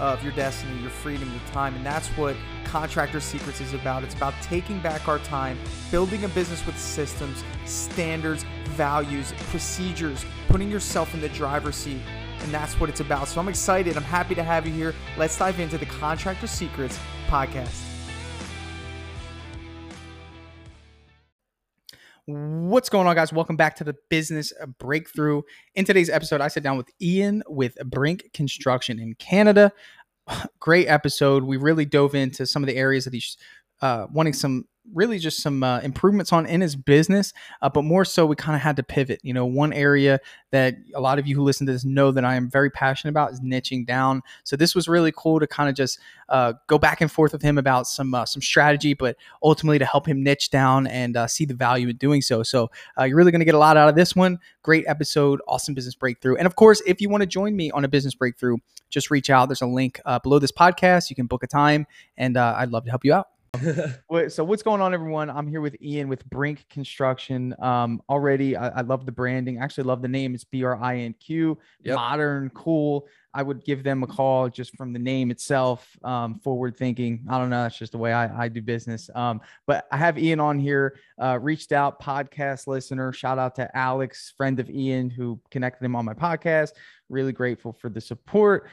of your destiny, your freedom, your time, and that's what Contractor Secrets is about. It's about taking back our time, building a business with systems, standards, values, procedures, putting yourself in the driver's seat, and that's what it's about. So I'm excited. I'm happy to have you here. Let's dive into the Contractor Secrets podcast. What's going on, guys? Welcome back to the Business Breakthrough. In today's episode, I sit down with Ian with Brink Construction in Canada. Great episode. We really dove into some of the areas that he's wanting some improvements on in his business, but more so we kind of had to pivot. You know, one area that a lot of you who listen to this know that I am very passionate about is niching down. So this was really cool to kind of just go back and forth with him about some strategy, but ultimately to help him niche down and see the value in doing so. So you're really going to get a lot out of this one. Great episode, awesome business breakthrough. And of course, if you want to join me on a business breakthrough, just reach out. There's a link below this podcast. You can book a time, and I'd love to help you out. So what's going on, everyone? I'm here with Ian with Brink Construction. Already, I love the branding. I actually love the name. It's BRINQ, yep. Modern, cool. I would give them a call just from the name itself, forward thinking. I don't know. That's just the way I do business. But I have Ian on here, reached out podcast listener. Shout out to Alex, friend of Ian, who connected him on my podcast. Really grateful for the support.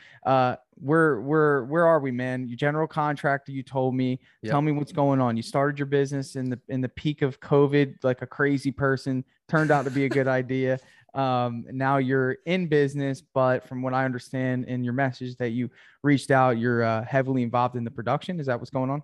Where are we, man? You general contractor, you told me. Yep. Tell me what's going on. You started your business in the peak of COVID, like a crazy person. Turned out to be a good idea. Now you're in business, but from what I understand in your message that you reached out, you're heavily involved in the production. Is that what's going on?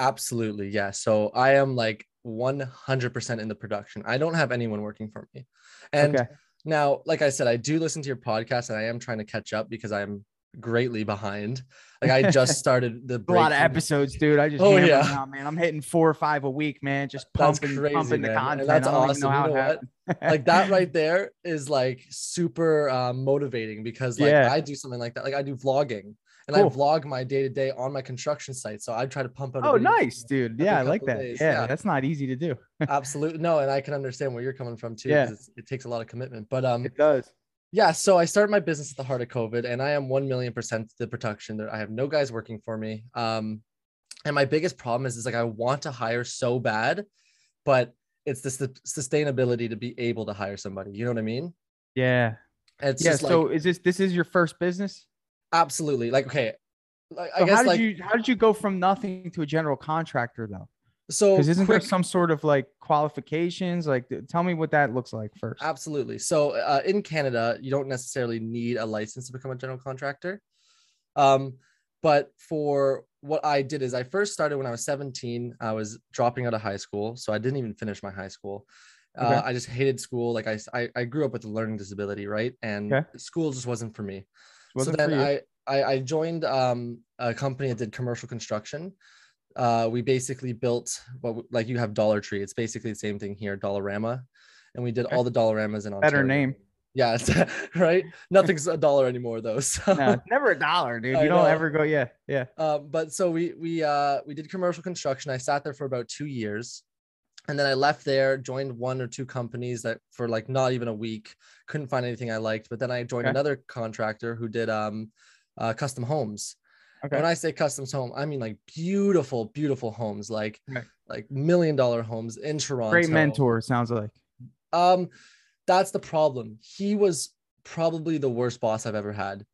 Absolutely. Yeah. So I am like 100% in the production. I don't have anyone working for me. And okay. Now, like I said, I do listen to your podcast and I am trying to catch up because I'm greatly behind. Like I just started the break. A lot of episodes, dude. I just out, man. I'm hitting 4 or 5 a week, man. Just pumping the content. And that's awesome. You know what? Like that right there is like super motivating because like I do something like that. Like I do vlogging and I vlog my day to day on my construction site. So I try to pump out. Oh, nice, dude. Yeah, I like that. Yeah, that's not easy to do. Absolutely. No, and I can understand where you're coming from too. Yeah, it takes a lot of commitment, but it does. Yeah. So I started my business at the heart of COVID and I am 1,000,000% the production. I have no guys working for me. And my biggest problem is like, I want to hire so bad, but it's the sustainability to be able to hire somebody. You know what I mean? Yeah. It's yeah. Just like, so this is your first business? Absolutely. Like, okay. Like, so I guess how did you go from nothing to a general contractor though? So isn't there some sort of like qualifications? Like tell me what that looks like first. Absolutely. So in Canada, you don't necessarily need a license to become a general contractor. But for what I did is I first started when I was 17, I was dropping out of high school. So I didn't even finish my high school. I just hated school. Like I grew up with a learning disability, right? And school just wasn't for me. So then I joined a company that did commercial construction. We basically built like you have Dollar Tree. It's basically the same thing here, Dollarama. And we did all the Dollaramas in Ontario. Better name. Yeah, it's, right? Nothing's a dollar anymore though. So. No, it's never a dollar, dude. You don't ever go. But so we did commercial construction. I sat there for about 2 years. And then I left there, joined 1 or 2 companies that for like not even a week, couldn't find anything I liked. But then I joined another contractor who did custom homes. Okay. When I say custom home, I mean like beautiful, beautiful homes, like $1 million homes in Toronto. Great mentor, sounds like. That's the problem. He was probably the worst boss I've ever had.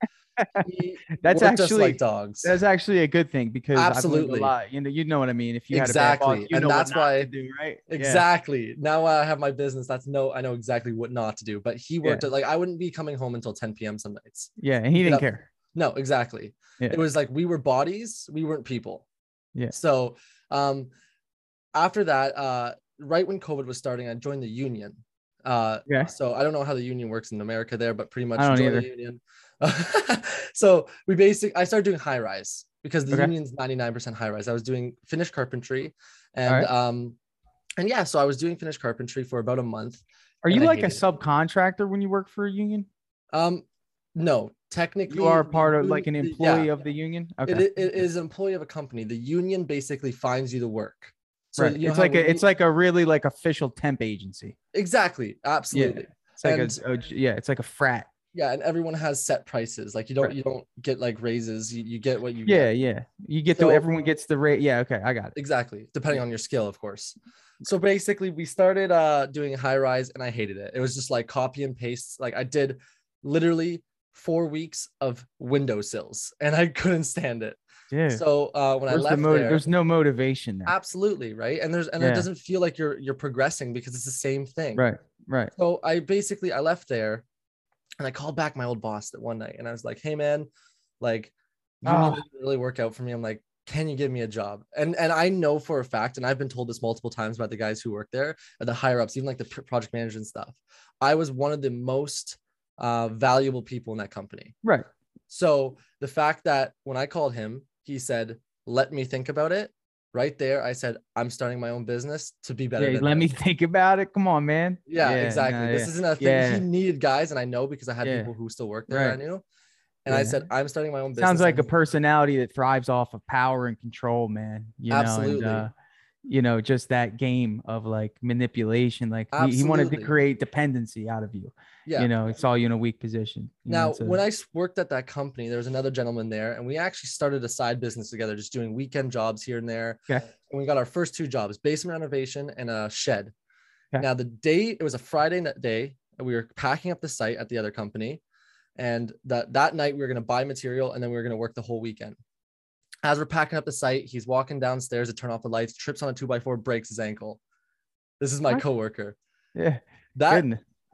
That's actually just like dogs. That's actually a good thing because absolutely, I've learned a lot. You know what I mean. If you had a bad boss, and that's why I do right. Exactly. Yeah. Now I have my business. I know exactly what not to do. But he worked at, like I wouldn't be coming home until 10 p.m. some nights. Yeah, and he didn't care. No, exactly. Yeah. It was like, we were bodies, we weren't people. Yeah. So after that, right when COVID was starting, I joined the union. So I don't know how the union works in America there, but pretty much joined the union. So I started doing high rise because the union's 99% high rise. I was doing finished carpentry and I was doing finished carpentry for about a month. Are you like a subcontractor when you work for a union? No, technically you are part of like an employee of the union. Okay, it is an employee of a company. The union basically finds you the work. So right. It's like a really official temp agency. Exactly. Absolutely. Yeah. It's it's like a frat. Yeah, and everyone has set prices. Like you don't get like raises. You get what you get. Yeah. You get everyone gets the rate. Yeah, okay, I got it. Exactly. Depending on your skill, of course. So basically we started doing high rise and I hated it. It was just like copy and paste. Like I did literally 4 weeks of windowsills and I couldn't stand it. Yeah. So when I left there's no motivation there. Absolutely, right? And it doesn't feel like you're progressing because it's the same thing. Right. So I left there and I called back my old boss that one night and I was like, "Hey man, like you really work out for me. I'm like, can you give me a job?" And I know for a fact, and I've been told this multiple times by the guys who work there, the higher ups, even like the project manager and stuff. I was one of the most valuable people in that company. Right. So the fact that when I called him, he said, "Let me think about it." Right there, I said, "I'm starting my own business to be better." Yeah, let me think about it. Come on, man. Yeah, exactly. No, this isn't a thing. Yeah. He needed guys, and I know because I had people who still work there. Right. I knew, and I said, "I'm starting my own business." Sounds like a personality that thrives off of power and control, man. You absolutely. Know, and, just that game of like manipulation. Like he wanted to create dependency out of you. Yeah, it's all you in a weak position. When I worked at that company, there was another gentleman there, and we actually started a side business together, just doing weekend jobs here and there. Okay. And we got our first two jobs: basement renovation and a shed. Okay. Now, it was a Friday day, and we were packing up the site at the other company, and that night we were going to buy material, and then we were going to work the whole weekend. As we're packing up the site, he's walking downstairs to turn off the lights, trips on a 2x4, breaks his ankle. This is my coworker. Yeah.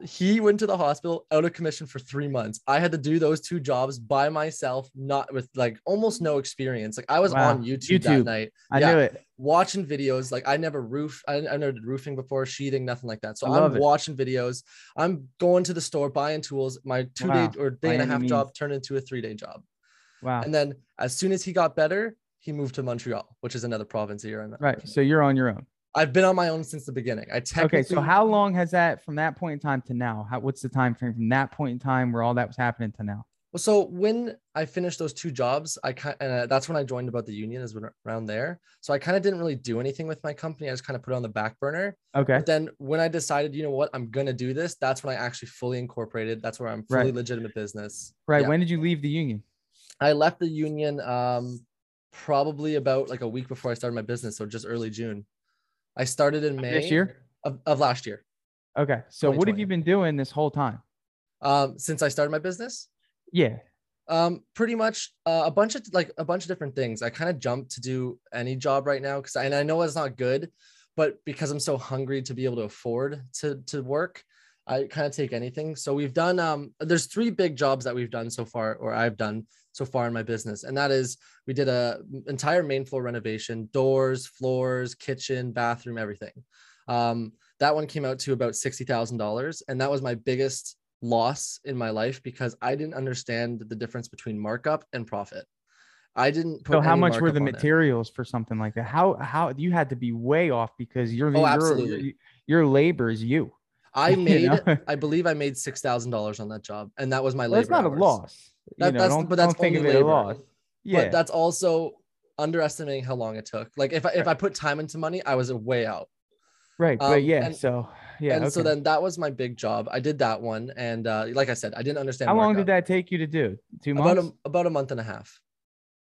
He went to the hospital, out of commission for 3 months. I had to do those two jobs by myself, not with like almost no experience. Like I was on YouTube that night. I knew it. Watching videos. Like I never did roofing before, sheathing, nothing like that. So I'm watching videos. I'm going to the store, buying tools. My day and a half job turned into a 3-day job. Wow. And then as soon as he got better, he moved to Montreal, which is another province here. Right. So you're on your own. I've been on my own since the beginning. So how long has that from that point in time to now? What's the time frame from that point in time where all that was happening to now? Well, so when I finished those two jobs, that's when I joined about the union is around there. So I kind of didn't really do anything with my company. I just kind of put it on the back burner. Okay. But then when I decided, you know what, I'm going to do this, that's when I actually fully incorporated. That's where I'm fully legitimate business. Right. Yeah. When did you leave the union? I left the union probably about like a week before I started my business. So just early June. I started in May of last year. Okay. So what have you been doing this whole time? Since I started my business? Yeah. Pretty much a bunch of different things. I kind of jumped to do any job right now because I know it's not good, but because I'm so hungry to be able to afford to work, I kind of take anything. So we've done, there's 3 big jobs that we've done so far, or I've done so far in my business. And that is, we did a entire main floor renovation, doors, floors, kitchen, bathroom, everything. That one came out to about $60,000. And that was my biggest loss in my life because I didn't understand the difference between markup and profit. I didn't put. So how much were the materials for something like that? How you had to be way off because your labor is you. I believe I made $6,000 on that job. And that was my labor. That's not a loss. That's only labor. A loss. Yeah. But that's also underestimating how long it took. Like if I put time into money, I was way out. Right. But yeah. So then that was my big job. I did that one. And like I said, I didn't understand. How long did that take you to do? 2 months? About a month and a half.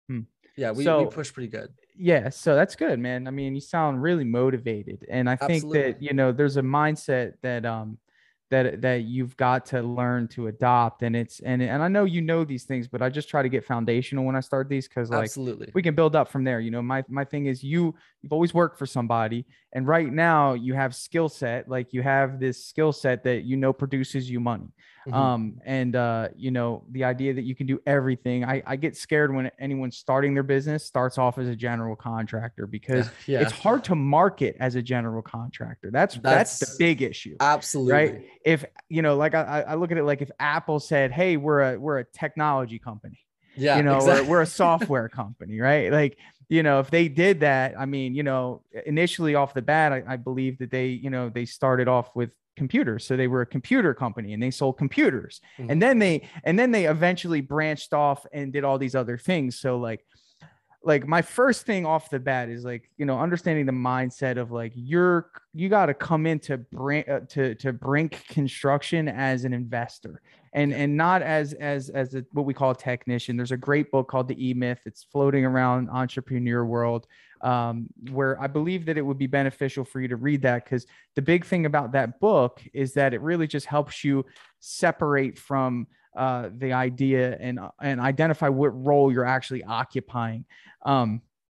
Hmm. Yeah. We pushed pretty good. Yeah. So that's good, man. I mean, you sound really motivated. And I think that, there's a mindset that, that you've got to learn to adopt. And it's, and I know, these things, but I just try to get foundational when I start these. Cause like we can build up from there. My thing is you've always worked for somebody. And right now you have skill set, like you have this skill set that, produces you money. Mm-hmm. The idea that you can do everything. I get scared when anyone starting their business starts off as a general contractor because it's hard to market as a general contractor. That's the big issue. Absolutely. Right. If, I look at it, like if Apple said, "Hey, we're a technology company," we're a software company, right? Like, if they did that, initially off the bat, I believe that they started off with computers. So they were a computer company and they sold computers. Mm-hmm. And then they eventually branched off and did all these other things. So like my first thing off the bat is like, you know, understanding the mindset of like, you got to come into Brink Construction as an investor and not as what we call a technician. There's a great book called The E-Myth. It's floating around entrepreneur world, where I believe that it would be beneficial for you to read that. Cause the big thing about that book is that it really just helps you separate from the idea and identify what role you're actually occupying. And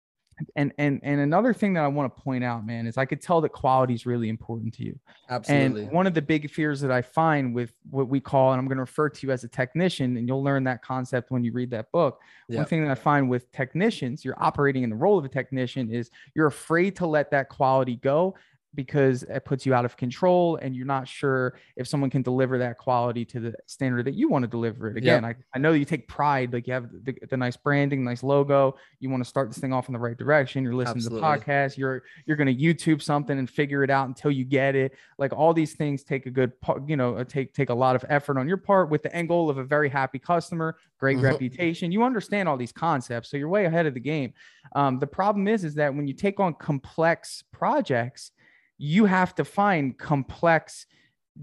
another thing that I want to point out, man, is I could tell that quality is really important to you. Absolutely. And one of the big fears that I find with what we call, and I'm going to refer to you as a technician, and you'll learn that concept when you read that book. Yep. One thing that I find with technicians, you're operating in the role of a technician, is you're afraid to let that quality go because it puts you out of control and you're not sure if someone can deliver that quality to the standard that you want to deliver it. Again, yep. I know you take pride, like you have the nice branding, nice logo. You want to start this thing off in the right direction. You're listening to podcasts. You're going to YouTube something and figure it out until you get it. Like all these things take a good, you know, take a lot of effort on your part with the end goal of a very happy customer, great reputation. You understand all these concepts. So you're way ahead of the game. The problem is that when you take on complex projects, you have to find complex,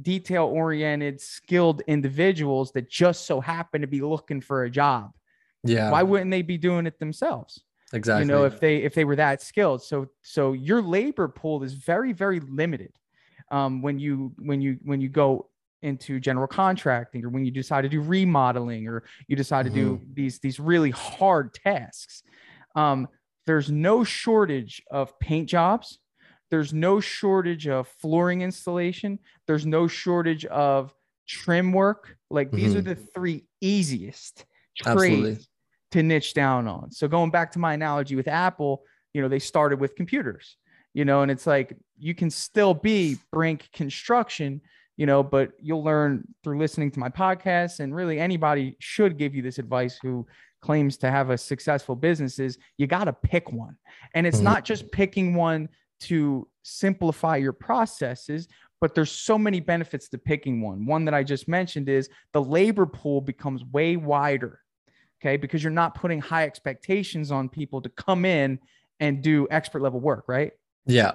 detail-oriented, skilled individuals that just so happen to be looking for a job. Yeah. Why wouldn't they be doing it themselves? Exactly. You know, if they were that skilled. So your labor pool is very, very limited. When you go into general contracting, or when you decide to do remodeling, or you decide to do these really hard tasks, there's no shortage of paint jobs. There's no shortage of flooring installation. There's no shortage of trim work. Like these are the three easiest trades to niche down on. So going back to my analogy with Apple, you know, they started with computers, you know, and it's like, you can still be Brink Construction, you know, but you'll learn through listening to my podcast, and really anybody should give you this advice who claims to have a successful business, is you got to pick one. And it's not just picking one to simplify your processes, but there's so many benefits to picking one. One that I just mentioned is the labor pool becomes way wider, okay? Because you're not putting high expectations on people to come in and do expert level work, right? Yeah.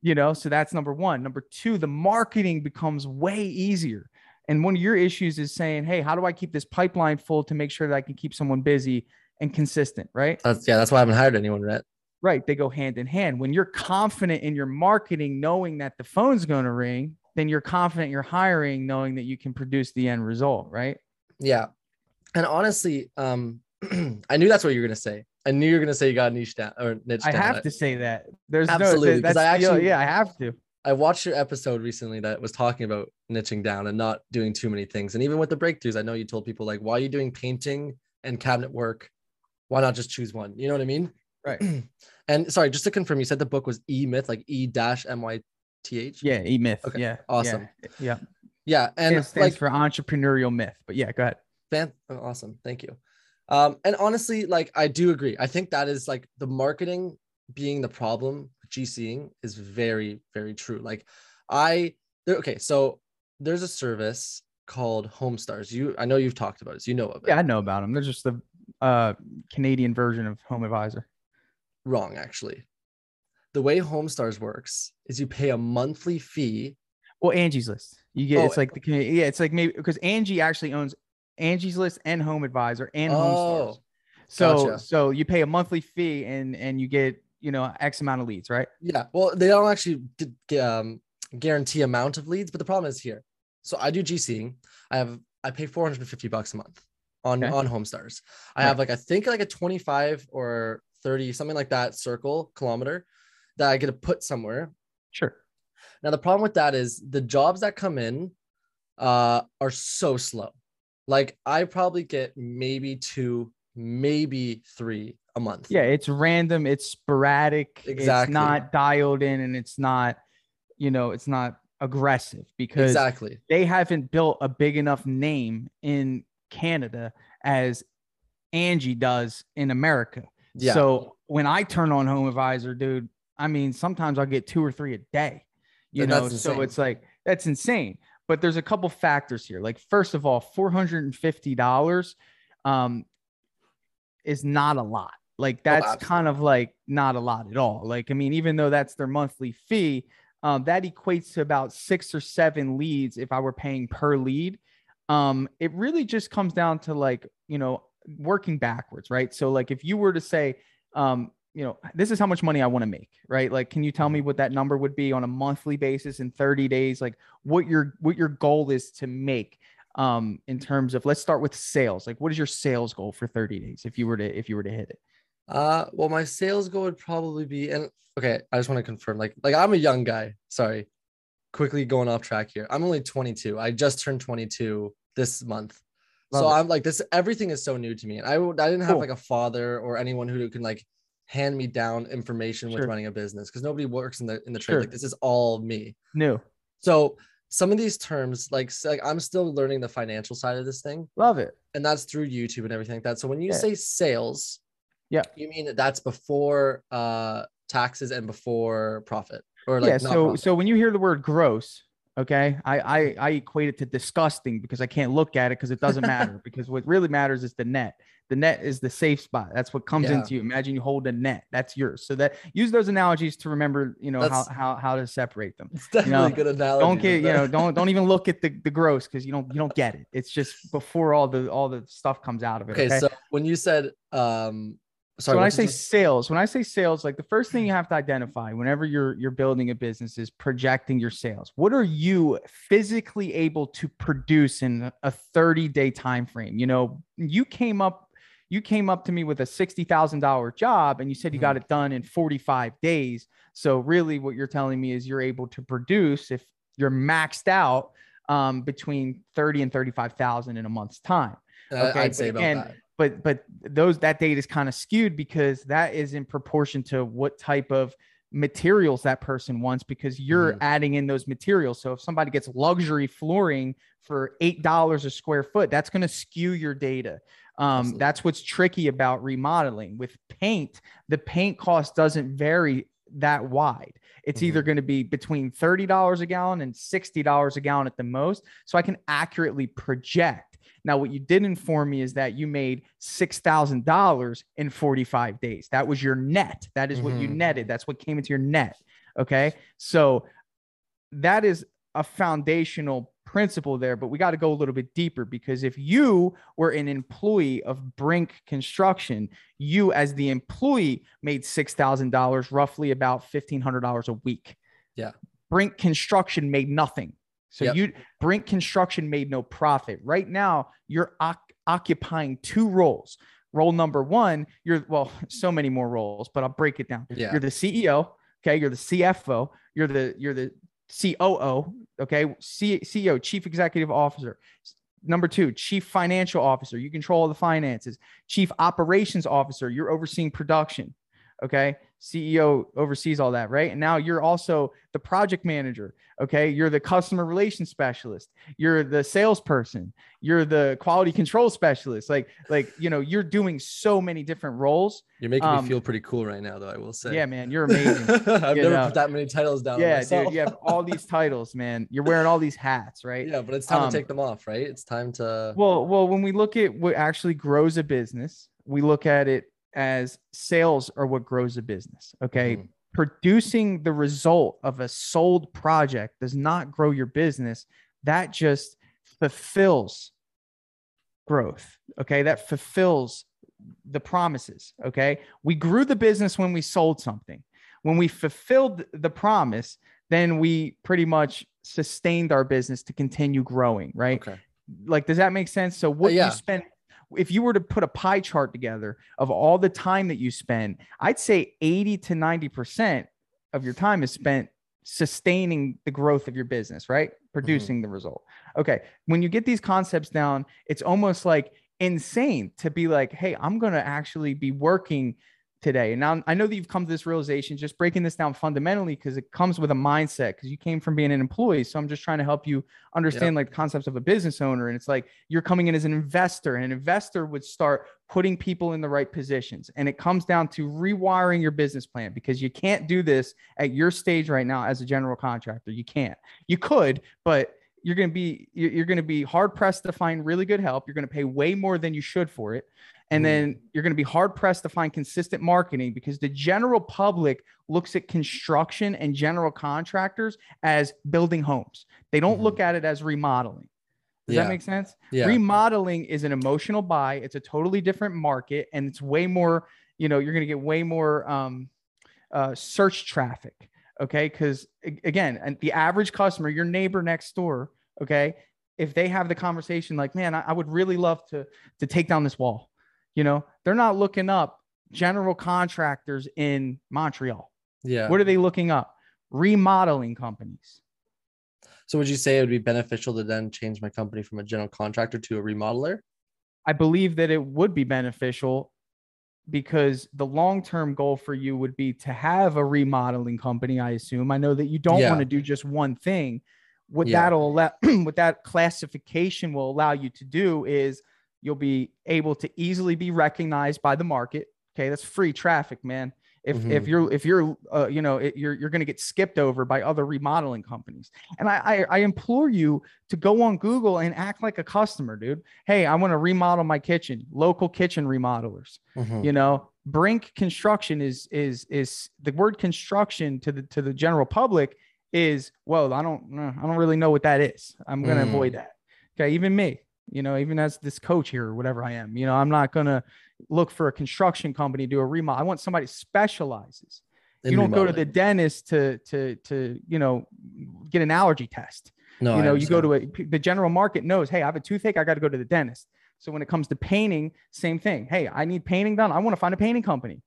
You know, so that's number one. Number two, the marketing becomes way easier. And one of your issues is saying, hey, how do I keep this pipeline full to make sure that I can keep someone busy and consistent, right? That's why I haven't hired anyone yet. Right. They go hand in hand. When you're confident in your marketing, knowing that the phone's going to ring, then you're confident you're hiring, knowing that you can produce the end result. Right. Yeah. And honestly, I knew that's what you were going to say. I knew you were going to say you got niche down or niche down. I have to say that. There's absolutely. Because I actually, I have to. I watched your episode recently that was talking about niching down and not doing too many things. And even with the breakthroughs, I know you told people like, why are you doing painting and cabinet work? Why not just choose one? You know what I mean? Right. And sorry, just to confirm, you said the book was E-Myth, like E-MYTH? Yeah, E-Myth. Okay. Yeah. Awesome. Yeah. Yeah. And it stands for entrepreneurial myth. But yeah, go ahead. Awesome. Thank you. And honestly, like I do agree. I think that is like the marketing being the problem, GCing is very, very true. Like so there's a service called HomeStars. I know you've talked about it. So you know of it. Yeah, I know about them. They're just the Canadian version of Home Advisor. Wrong, actually. The way HomeStars works is you pay a monthly fee. Well, Angie's List. You get maybe because Angie actually owns Angie's List and Home Advisor and HomeStars. So gotcha. So you pay a monthly fee and you get, you know, X amount of leads, right? Yeah. Well, they don't actually guarantee amount of leads, but the problem is here. So I do GCing. I pay $450 a month on HomeStars. I have a 25 or 30, something like that kilometer that I get to put somewhere. Sure. Now, the problem with that is the jobs that come in are so slow. Like I probably get maybe 2, maybe 3 a month. Yeah. It's random. It's sporadic. Exactly. It's not dialed in and it's not aggressive because they haven't built a big enough name in Canada as Angie does in America. Yeah. So when I turn on Home Advisor, dude, I mean, sometimes I'll get 2 or 3 a day, you know? So it's like, That's insane. But there's a couple factors here. Like, first of all, $450 is not a lot. Like, that's kind of like not a lot at all. Like, I mean, even though that's their monthly fee, that equates to about 6 or 7 leads if I were paying per lead. It really just comes down to, like, you know, working backwards, right? So like, if you were to say, you know, this is how much money I want to make, right? Like, can you tell me what that number would be on a monthly basis in 30 days? Like, what your goal is to make, in terms of, let's start with sales. Like, what is your sales goal for 30 days? If you were to hit it? Well, my sales goal would probably be, and okay, I just want to confirm, like I'm a young guy, sorry, quickly going off track here. I'm only 22. I just turned 22 this month. Love so it. I'm like this, everything is so new to me. And I didn't have like a father or anyone who can like hand me down information with running a business, because nobody works in the trade. Like, this is all me. New. So some of these terms, like I'm still learning the financial side of this thing. Love it. And that's through YouTube and everything like that. So when you say sales, you mean that's before taxes and before profit, or like profit. So when you hear the word gross, okay, I equate it to disgusting because I can't look at it because it doesn't matter. Because what really matters is the net. The net is the safe spot. That's what comes into you. Imagine you hold a net. That's yours. So that, use those analogies to remember, you know, how to separate them. It's definitely a good analogy. Don't get, you know, don't even look at the gross, because you don't get it. It's just before all the stuff comes out of it. Okay. So when you said sorry, so when I say sales, like, the first thing you have to identify whenever you're building a business is projecting your sales. What are you physically able to produce in a 30-day time frame? You know, you came up to me with a $60,000 job and you said you got it done in 45 days. So really what you're telling me is you're able to produce, if you're maxed out, between 30 and 35,000 in a month's time. Okay? I'd say about that. But that data is kind of skewed because that is in proportion to what type of materials that person wants, because you're adding in those materials. So if somebody gets luxury flooring for $8 a square foot, that's going to skew your data. That's what's tricky about remodeling. With paint, the paint cost doesn't vary that wide. It's either going to be between $30 a gallon and $60 a gallon at the most. So I can accurately project. Now, what you did inform me is that you made $6,000 in 45 days. That was your net. That is what you netted. That's what came into your net. Okay. So that is a foundational principle there, but we got to go a little bit deeper, because if you were an employee of Brink Construction, you as the employee made $6,000, roughly about $1,500 a week. Yeah. Brink Construction made nothing. So Brink Construction made no profit. Right now, you're occupying two roles. Role number one, so many more roles, but I'll break it down. Yeah. You're the CEO, okay? You're the CFO. You're the COO, okay? CEO, Chief Executive Officer. Number two, Chief Financial Officer. You control all the finances. Chief Operations Officer. You're overseeing production, okay? CEO oversees all that, right? And now you're also the project manager, okay? You're the customer relations specialist. You're the salesperson. You're the quality control specialist. Like, you know, you're doing so many different roles. You're making me feel pretty cool right now, though, I will say. Yeah, man, you're amazing. I've never put that many titles down. Yeah, dude, you have all these titles, man. You're wearing all these hats, right? Yeah, but it's time to take them off, right? It's time to... Well, when we look at what actually grows a business, we look at it as sales are what grows a business. Okay. Producing the result of a sold project does not grow your business. That just fulfills growth. Okay. That fulfills the promises. Okay. We grew the business when we sold something. When we fulfilled the promise, then we pretty much sustained our business to continue growing. Right. Okay. Like, does that make sense? So what you spend, if you were to put a pie chart together of all the time that you spend, I'd say 80 to 90% of your time is spent sustaining the growth of your business, right? Producing the result. Okay. When you get these concepts down, it's almost like insane to be like, hey, I'm going to actually be working today? And now I know that you've come to this realization, just breaking this down fundamentally, because it comes with a mindset, because you came from being an employee. So I'm just trying to help you understand like the concepts of a business owner. And it's like, you're coming in as an investor, and an investor would start putting people in the right positions. And it comes down to rewiring your business plan, because you can't do this at your stage right now as a general contractor. You can't, you could, but you're going to be hard pressed to find really good help. You're going to pay way more than you should for it. And then you're going to be hard pressed to find consistent marketing, because the general public looks at construction and general contractors as building homes. They don't look at it as remodeling. Does that make sense? Yeah. Remodeling is an emotional buy. It's a totally different market, and it's way more, you know, you're going to get way more search traffic. Okay. Cause again, the average customer, your neighbor next door. Okay. If they have the conversation like, man, I would really love to take down this wall. You know, they're not looking up general contractors in Montreal. Yeah. What are they looking up? Remodeling companies. So would you say it would be beneficial to then change my company from a general contractor to a remodeler? I believe that it would be beneficial, because the long-term goal for you would be to have a remodeling company, I assume. I know that you don't want to do just one thing. What that classification will allow you to do is you'll be able to easily be recognized by the market. Okay. That's free traffic, man. If you're going to get skipped over by other remodeling companies. And I implore you to go on Google and act like a customer, dude. Hey, I want to remodel my kitchen, local kitchen remodelers, you know, Brink Construction is the word construction to the general public is, well, I don't really know what that is. I'm going to avoid that. Okay. Even me. You know, even as this coach here or whatever I am, you know, I'm not going to look for a construction company to do a remodel. I want somebody who specializes. You don't go to the dentist to, you know, get an allergy test. No, you know, you go to the general market knows, hey, I have a toothache. I got to go to the dentist. So when it comes to painting, same thing. Hey, I need painting done. I want to find a painting company.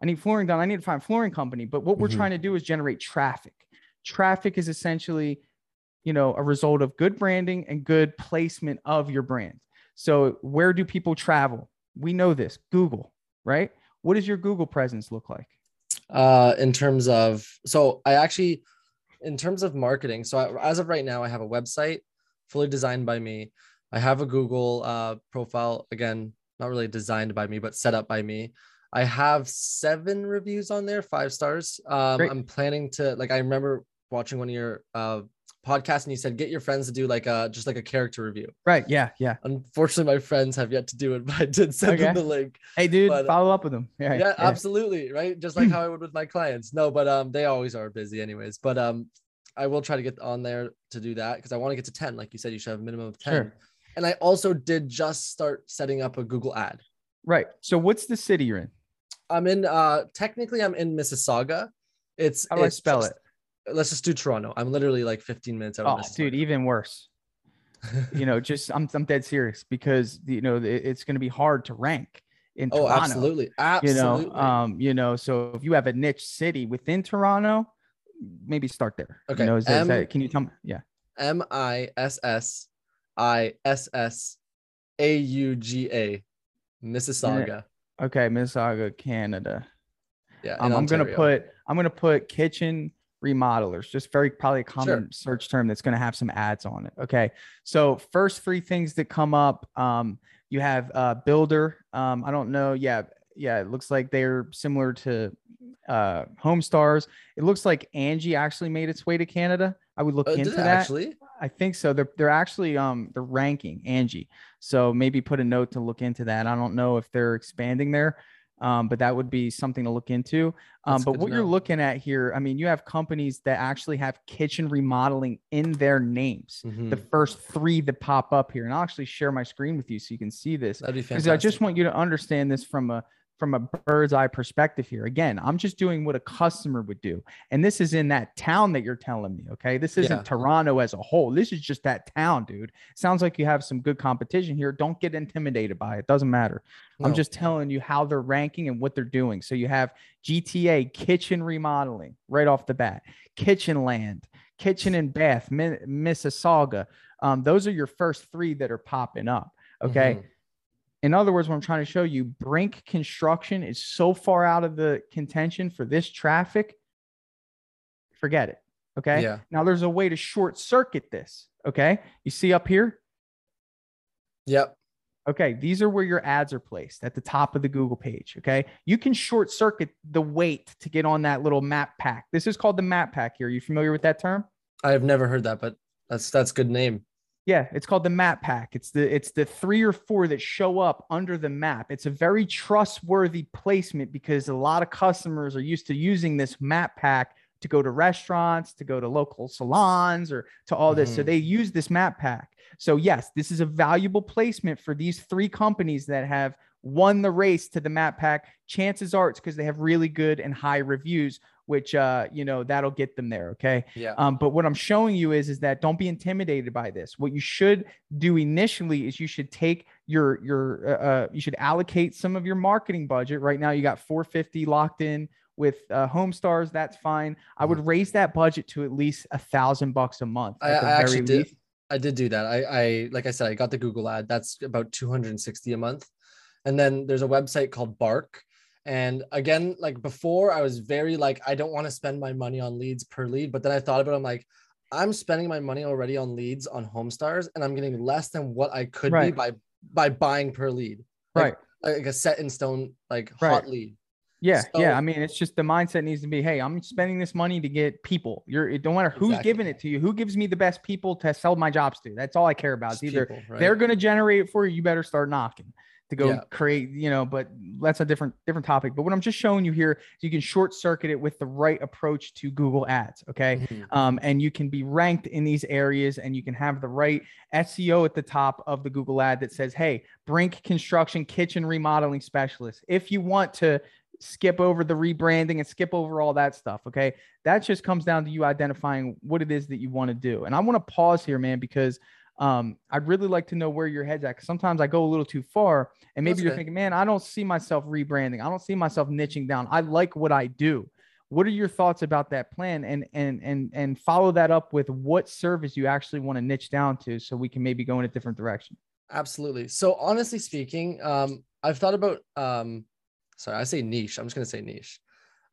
I need flooring done. I need to find a flooring company. But what we're trying to do is generate traffic. Traffic is essentially, you know, a result of good branding and good placement of your brand. So where do people travel? We know this, Google, right? What does your Google presence look like? In terms of marketing, so as of right now, I have a website fully designed by me. I have a Google profile, again, not really designed by me, but set up by me. I have 7 reviews on there, 5 stars. I'm planning to, I remember watching one of your podcast, and you said get your friends to do just like a character review, right? Yeah. Unfortunately, my friends have yet to do it, but I did send them the link. Hey, dude, follow up with them. Yeah, absolutely, right? Just like how I would with my clients. No, but they always are busy, anyways. But I will try to get on there to do that, because I want to get to 10. Like you said, you should have a minimum of 10. Sure. And I also did just start setting up a Google ad. Right. So, what's the city you're in? I'm in. Technically, I'm in Mississauga. How do I spell it? Let's just do Toronto. I'm literally like 15 minutes out of Mississauga. Dude, even worse. You know, I'm dead serious, because, you know, it's going to be hard to rank in Toronto. Oh, absolutely. You know, so if you have a niche city within Toronto, maybe start there. Okay. You know, can you tell me? Yeah. MISSISSAUGA, Mississauga. Okay. Mississauga, Canada. Yeah. I'm going to put kitchen remodelers, just probably a common search term that's going to have some ads on it. Okay. So first 3 things that come up, you have builder. I don't know. Yeah. It looks like they're similar to HomeStars. It looks like Angie actually made its way to Canada. I would look into that. Actually? I think so. They're actually, they're ranking Angie. So maybe put a note to look into that. I don't know if they're expanding there. But that would be something to look into. But what you're looking at here, I mean, you have companies that actually have kitchen remodeling in their names. The first 3 that pop up here, and I'll actually share my screen with you so you can see this. That'd be fantastic. Because I just want you to understand this from a bird's eye perspective here. Again, I'm just doing what a customer would do. And this is in that town that you're telling me. Okay. This isn't Toronto as a whole. This is just that town, dude. Sounds like you have some good competition here. Don't get intimidated by it. Doesn't matter. No. I'm just telling you how they're ranking and what they're doing. So you have GTA kitchen remodeling right off the bat, kitchen land, kitchen and bath, Mississauga. Those are your first 3 that are popping up. Okay. In other words, what I'm trying to show you, Brink Construction is so far out of the contention for this traffic. Forget it. Okay. Yeah. Now there's a way to short circuit this. Okay. You see up here? Yep. Okay. These are where your ads are placed at the top of the Google page. Okay. You can short circuit the wait to get on that little map pack. This is called the map pack here. Are you familiar with that term? I have never heard that, but that's a good name. Yeah. It's called the map pack. It's the 3 or 4 that show up under the map. It's a very trustworthy placement because a lot of customers are used to using this map pack to go to restaurants, to go to local salons, or to all this. So they use this map pack. So yes, this is a valuable placement for these 3 companies that have won the race to the map pack. Chances are it's because they have really good and high reviews, which, you know, that'll get them there. Okay. Yeah. But what I'm showing you is that don't be intimidated by this. What you should do initially is you should take you should allocate some of your marketing budget. Right now you got $450 locked in with HomeStars. That's fine. I would raise that budget to at least $1,000 a month. I did do that. I, like I said, I got the Google ad. That's about $260 a month. And then there's a website called Bark. And again, like before, I was very like, I don't want to spend my money on leads per lead. But then I thought about it, I'm like, I'm spending my money already on leads on HomeStars, and I'm getting less than what I could be by buying per lead. Like, right. Like a set in stone, like hot lead. Yeah. So, yeah. I mean, it's just the mindset needs to be, hey, I'm spending this money to get people. It don't matter who's giving it to you. Who gives me the best people to sell my jobs to? That's all I care about. It's either people, they're going to generate it for you. You better start knocking to go create, you know, but that's a different topic. But what I'm just showing you here, you can short circuit it with the right approach to Google ads. Okay. And you can be ranked in these areas, and you can have the right SEO at the top of the Google ad that says, hey, Brink Construction kitchen remodeling specialist. If you want to skip over the rebranding and skip over all that stuff. Okay. That just comes down to you identifying what it is that you want to do. And I want to pause here, man, because I'd really like to know where your head's at. Cause sometimes I go a little too far, and maybe you're thinking, man, I don't see myself rebranding. I don't see myself niching down. I like what I do. What are your thoughts about that plan? And follow that up with what service you actually want to niche down to, so we can maybe go in a different direction. Absolutely. So honestly speaking, I've thought about, sorry, I say niche. I'm just going to say niche.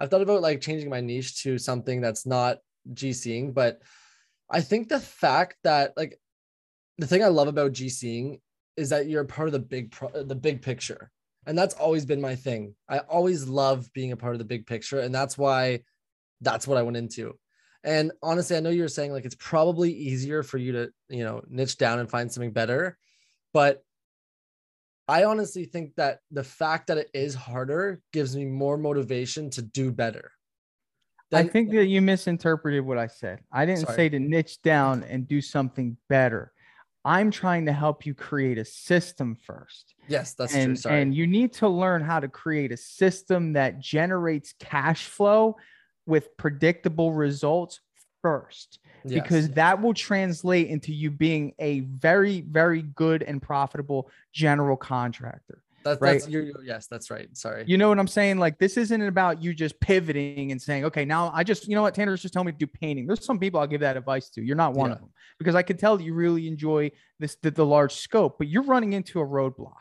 I've thought about like changing my niche to something that's not GCing, but I think the fact that like the thing I love about GCing is that you're part of the big picture. And that's always been my thing. I always love being a part of the big picture. And that's why that's what I went into. And honestly, I know you were saying like, it's probably easier for you to, you know, niche down and find something better, but I honestly think that the fact that it is harder gives me more motivation to do better. I think that you misinterpreted what I said. I didn't say to niche down and do something better. I'm trying to help you create a system first. Yes, that's true. Sorry. And you need to learn how to create a system that generates cash flow with predictable results first, because that will translate into you being a very, very good and profitable general contractor. That's right. You know what I'm saying? Like, this isn't about you just pivoting and saying, okay, now I just, you know what, Tanner's just telling me to do painting. There's some people I'll give that advice to. You're not one of them, because I can tell that you really enjoy this, the large scope, but you're running into a roadblock.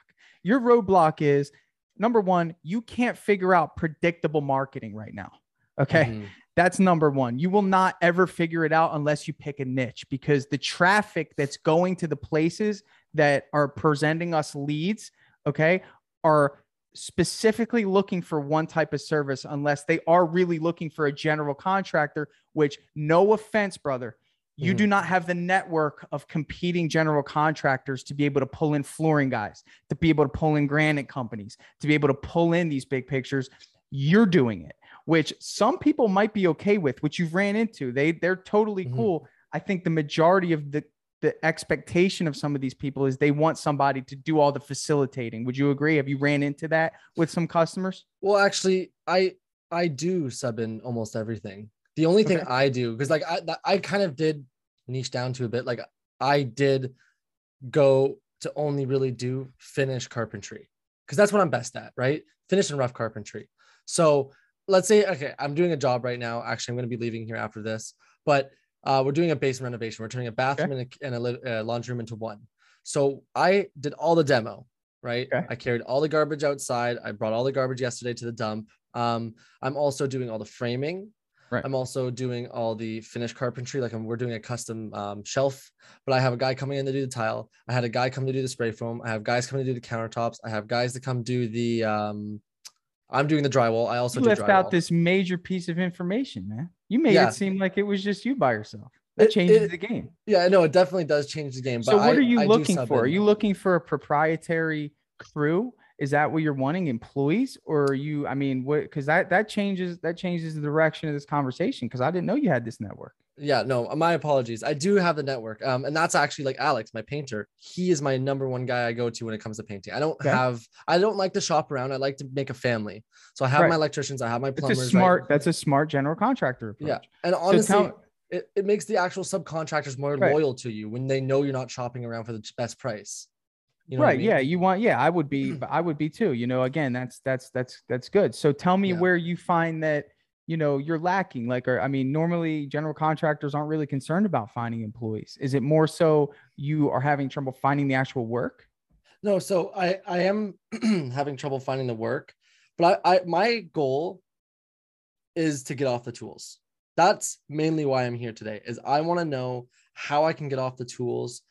Your roadblock is, number one, you can't figure out predictable marketing right now. Okay. That's number one. You will not ever figure it out unless you pick a niche, because the traffic that's going to the places that are presenting us leads, okay, are specifically looking for one type of service, unless they are really looking for a general contractor, which, no offense, brother, you do not have the network of competing general contractors to be able to pull in flooring guys, to be able to pull in granite companies, to be able to pull in these big pictures. You're doing it, which some people might be okay with, which you've ran into. They're totally cool. I think the majority of the expectation of some of these people is they want somebody to do all the facilitating. Would you agree? Have you ran into that with some customers? Well, actually, I do sub in almost everything. The only thing I do, because like I kind of did niche down to a bit. Like I did go to only really do finish carpentry, because that's what I'm best at, right? Finish and rough carpentry. So let's say, okay, I'm doing a job right now. Actually, I'm going to be leaving here after this, but we're doing a basement renovation. We're turning a bathroom and a laundry room into one. So I did all the demo. right? Okay. I carried all the garbage outside. I brought all the garbage yesterday to the dump. I'm also doing all the framing. Right. I'm also doing all the finished carpentry. Like we're doing a custom shelf, but I have a guy coming in to do the tile. I had a guy come to do the spray foam. I have guys coming to do the countertops. I have guys to come do the, I'm doing the drywall. I also do left drywall. Out this major piece of information, man. You made it seem like it was just you by yourself. That changes the game. Yeah, I know. It definitely does change the game. But so what are you looking for? Are you looking for a proprietary crew? Is that what you're wanting, employees? Or are you, I mean, what, cause that changes the direction of this conversation. Cause I didn't know you had this network. Yeah, no, my apologies. I do have the network. And that's actually like Alex, my painter. He is my number one guy I go to when it comes to painting. I don't like to shop around. I like to make a family. So I have my electricians. I have my plumbers. That's a smart general contractor approach. Yeah. And honestly, it makes the actual subcontractors more loyal to you when they know you're not shopping around for the best price. You know I mean? Yeah. You want, yeah, I would be too, you know, again, that's good. So tell me where you find that, you know, you're lacking, like, or, I mean, normally general contractors aren't really concerned about finding employees. Is it more so you are having trouble finding the actual work? No. So I am having trouble finding the work, but my goal is to get off the tools. That's mainly why I'm here today, is I want to know how I can get off the tools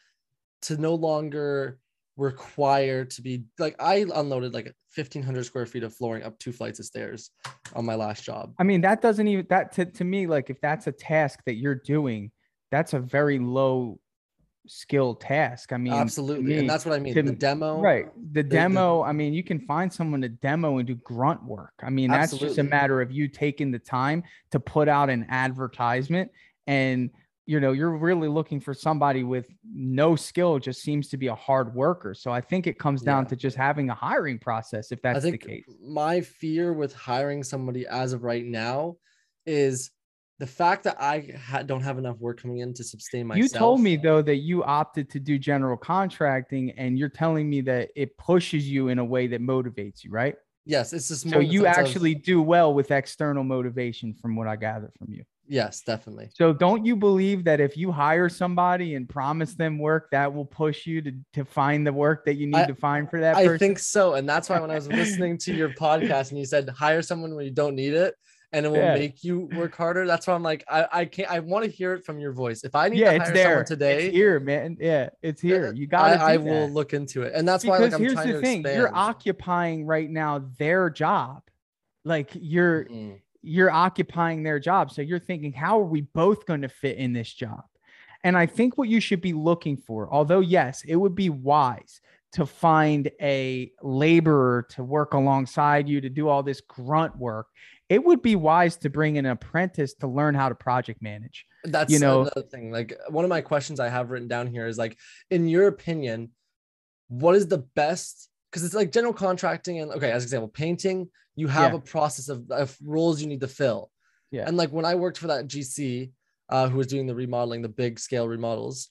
to no longer required to be like, I unloaded like 1,500 square feet of flooring up 2 flights of stairs on my last job. I mean, that doesn't even, that to me, like if that's a task that you're doing, that's a very low skill task. I mean, absolutely. And that's what I mean. The demo, right? I mean, you can find someone to demo and do grunt work. I mean, that's just a matter of you taking the time to put out an advertisement, and you know, you're really looking for somebody with no skill, just seems to be a hard worker. So I think it comes down to just having a hiring process, if that's the case. My fear with hiring somebody as of right now is the fact that I don't have enough work coming in to sustain myself. You told me, though, that you opted to do general contracting, and you're telling me that it pushes you in a way that motivates you, right? Yes. It's just so you actually do well with external motivation from what I gather from you. Yes, definitely. So don't you believe that if you hire somebody and promise them work, that will push you to find the work that you need to find for that person? I think so. And that's why when I was listening to your podcast and you said, hire someone when you don't need it and it will make you work harder. That's why I'm like, I want to hear it from your voice. If I need to hire someone today. It's here, man. Yeah, it's here. You got it. I will look into it. And that's why like, I'm trying to expand. Here's the thing. You're occupying right now their job. Like you're occupying their job. So you're thinking, how are we both going to fit in this job? And I think what you should be looking for, although yes, it would be wise to find a laborer to work alongside you, to do all this grunt work. It would be wise to bring an apprentice to learn how to project manage. That's another thing. Like one of my questions I have written down here is like, in your opinion, what is the best? Because it's like general contracting and as an example, painting, you have a process of roles you need to fill. Yeah. And like when I worked for that GC who was doing the remodeling, the big scale remodels,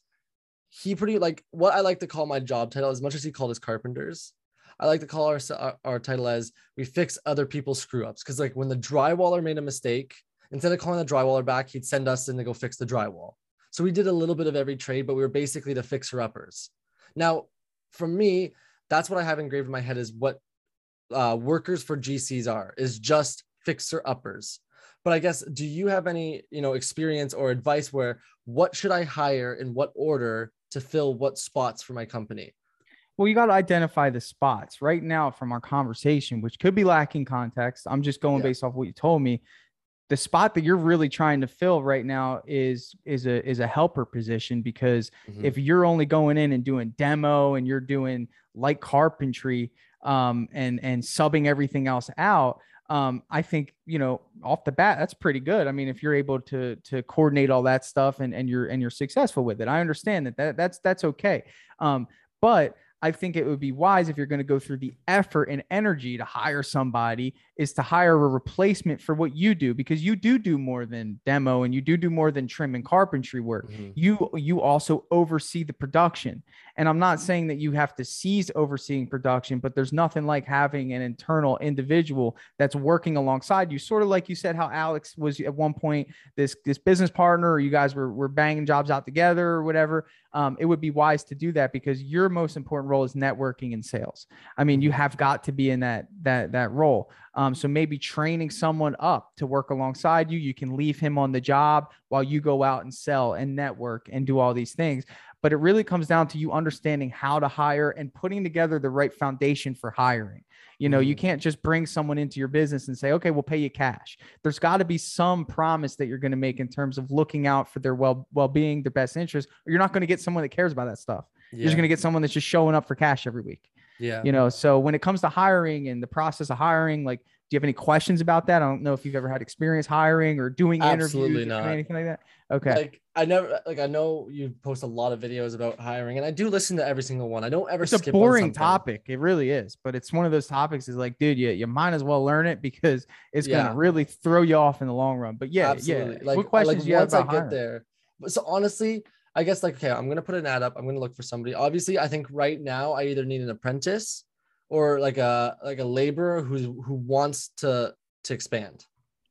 he pretty like what I like to call my job title, as much as he called us carpenters, I like to call our title as we fix other people's screw ups. Cause like when the drywaller made a mistake, instead of calling the drywaller back, he'd send us in to go fix the drywall. So we did a little bit of every trade, but we were basically the fixer uppers. Now for me, that's what I have engraved in my head is what workers for GCs are, is just fixer uppers. But I guess, do you have any, experience or advice where what should I hire in what order to fill what spots for my company? Well, you got to identify the spots right now from our conversation, which could be lacking context. I'm just going based off what you told me. The spot that you're really trying to fill right now is a helper position, because if you're only going in and doing demo and you're doing light carpentry and subbing everything else out, I think, off the bat, that's pretty good. I mean, if you're able to coordinate all that stuff and you're successful with it, I understand that's okay. But I think it would be wise, if you're going to go through the effort and energy to hire somebody, is to hire a replacement for what you do, because you do more than demo and you do more than trim and carpentry work. You also oversee the production. And I'm not saying that you have to cease overseeing production, but there's nothing like having an internal individual that's working alongside you. Sort of like you said, how Alex was at one point, this business partner, or you guys were banging jobs out together or whatever. It would be wise to do that, because your most important role role is networking and sales. I mean, you have got to be in that role. So maybe training someone up to work alongside you. You can leave him on the job while you go out and sell and network and do all these things. But it really comes down to you understanding how to hire and putting together the right foundation for hiring. You know, you can't just bring someone into your business and say, okay, we'll pay you cash. There's got to be some promise that you're going to make in terms of looking out for their well-being, their best interest, or you're not going to get someone that cares about that stuff. Yeah. You're just going to get someone that's just showing up for cash every week. Yeah. You know, so when it comes to hiring and the process of hiring, like, do you have any questions about that? I don't know if you've ever had experience hiring or doing interviews or anything like that. Okay. Like, I know you post a lot of videos about hiring, and I do listen to every single one. I don't ever skip. It's a boring topic. It really is. But it's one of those topics is like, dude, you might as well learn it because it's going to really throw you off in the long run. But yeah, absolutely. Like, what questions do you have about hiring? Once I get there. So honestly, I guess like, okay, I'm going to put an ad up. I'm going to look for somebody. Obviously, I think right now I either need an apprentice or like a laborer who wants to expand.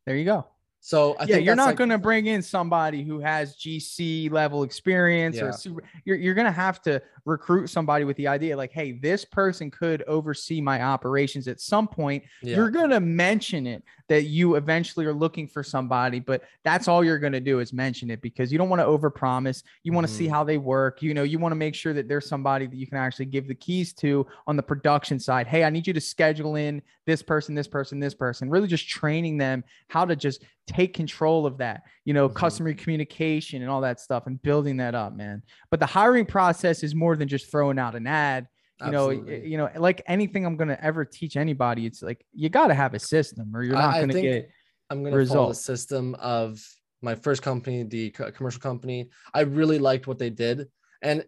There you go. So I think you're not going to bring in somebody who has GC level experience or super. You're going to have to recruit somebody with the idea like, hey, this person could oversee my operations at some point. Yeah. You're going to mention it that you eventually are looking for somebody, but that's all you're going to do is mention it because you don't want to overpromise. You want to see how they work. You know, you want to make sure that there's somebody that you can actually give the keys to on the production side. Hey, I need you to schedule in this person, this person, this person, really just training them how to just take control of that, you know, customer communication and all that stuff and building that up, man. But the hiring process is more than just throwing out an ad. You know, like anything I'm going to ever teach anybody, it's like, you got to have a system or you're not going to get I'm going to follow the system of my first company, the commercial company. I really liked what they did. And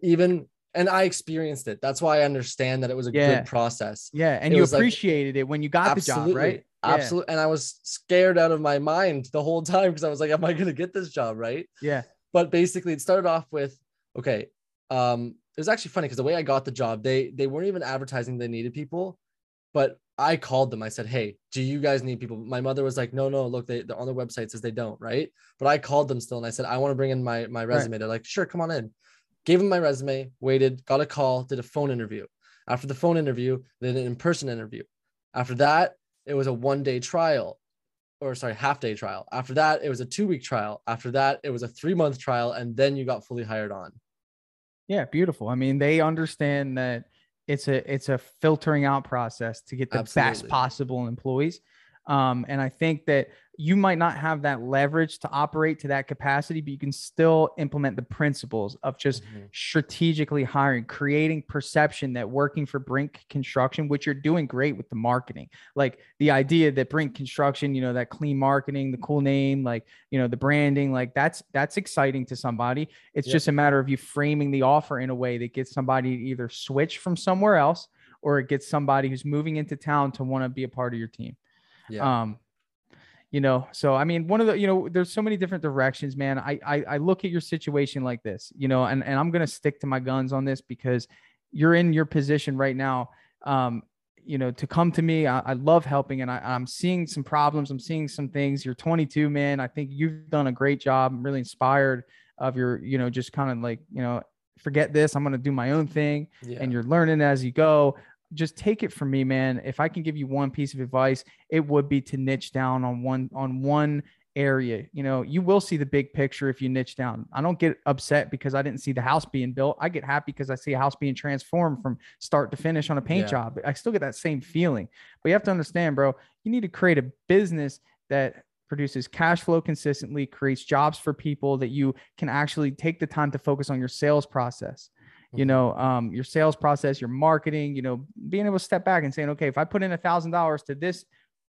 I experienced it. That's why I understand that it was a good process. Yeah. And you appreciated it when you got the job, right? Yeah. Absolutely. And I was scared out of my mind the whole time because I was like, am I going to get this job? Right. Yeah. But basically it started off with, okay. It was actually funny because the way I got the job, they weren't even advertising they needed people, but I called them. I said, hey, do you guys need people? My mother was like, no, look, they're on their website says they don't. Right. But I called them still. And I said, I want to bring in my resume. Right. They're like, sure, come on in. Gave them my resume, waited, got a call, did a phone interview. After the phone interview, then an in-person interview. After that, it was a half-day trial. After that, it was a 2-week trial. After that, it was a 3-month trial. And then you got fully hired on. Yeah. Beautiful. I mean, they understand that it's a filtering out process to get the best possible employees. And I think that you might not have that leverage to operate to that capacity, but you can still implement the principles of just strategically hiring, creating perception that working for Brink Construction, which you're doing great with the marketing, like the idea that Brink Construction, you know, that clean marketing, the cool name, like, you know, the branding, like that's exciting to somebody. It's just a matter of you framing the offer in a way that gets somebody to either switch from somewhere else, or it gets somebody who's moving into town to want to be a part of your team. Yeah. You know, so, I mean, one of the, you know, there's so many different directions, man. I look at your situation like this, you know, and I'm going to stick to my guns on this because you're in your position right now. You know, to come to me, I love helping, and I'm seeing some problems. I'm seeing some things. You're 22, man. I think you've done a great job. I'm really inspired of your, you know, just kind of like, you know, forget this, I'm going to do my own thing. Yeah. And you're learning as you go. Just take it from me, man. If I can give you one piece of advice, it would be to niche down on one area. You know, you will see the big picture if you niche down. I don't get upset because I didn't see the house being built. I get happy because I see a house being transformed from start to finish on a paint job. I still get that same feeling. But you have to understand, bro, you need to create a business that produces cash flow consistently, creates jobs for people, that you can actually take the time to focus on your sales process. You know, your sales process, your marketing, you know, being able to step back and saying, okay, if I put in $1,000 to this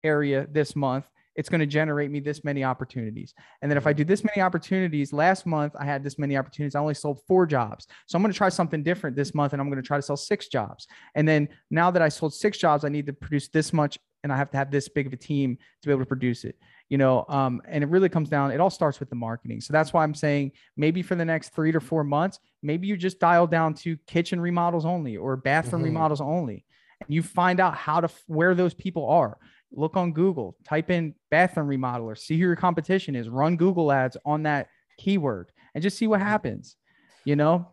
area this month, it's going to generate me this many opportunities. And then if I do this many opportunities, last month I had this many opportunities, I only sold 4 jobs. So I'm going to try something different this month, and I'm going to try to sell 6 jobs. And then now that I sold 6 jobs, I need to produce this much, and I have to have this big of a team to be able to produce it. You know, and it really comes down, it all starts with the marketing. So that's why I'm saying maybe for the next 3 to 4 months, maybe you just dial down to kitchen remodels only or bathroom remodels only. And you find out how to, where those people are. Look on Google, type in bathroom remodeler, see who your competition is, run Google ads on that keyword and just see what happens. You know,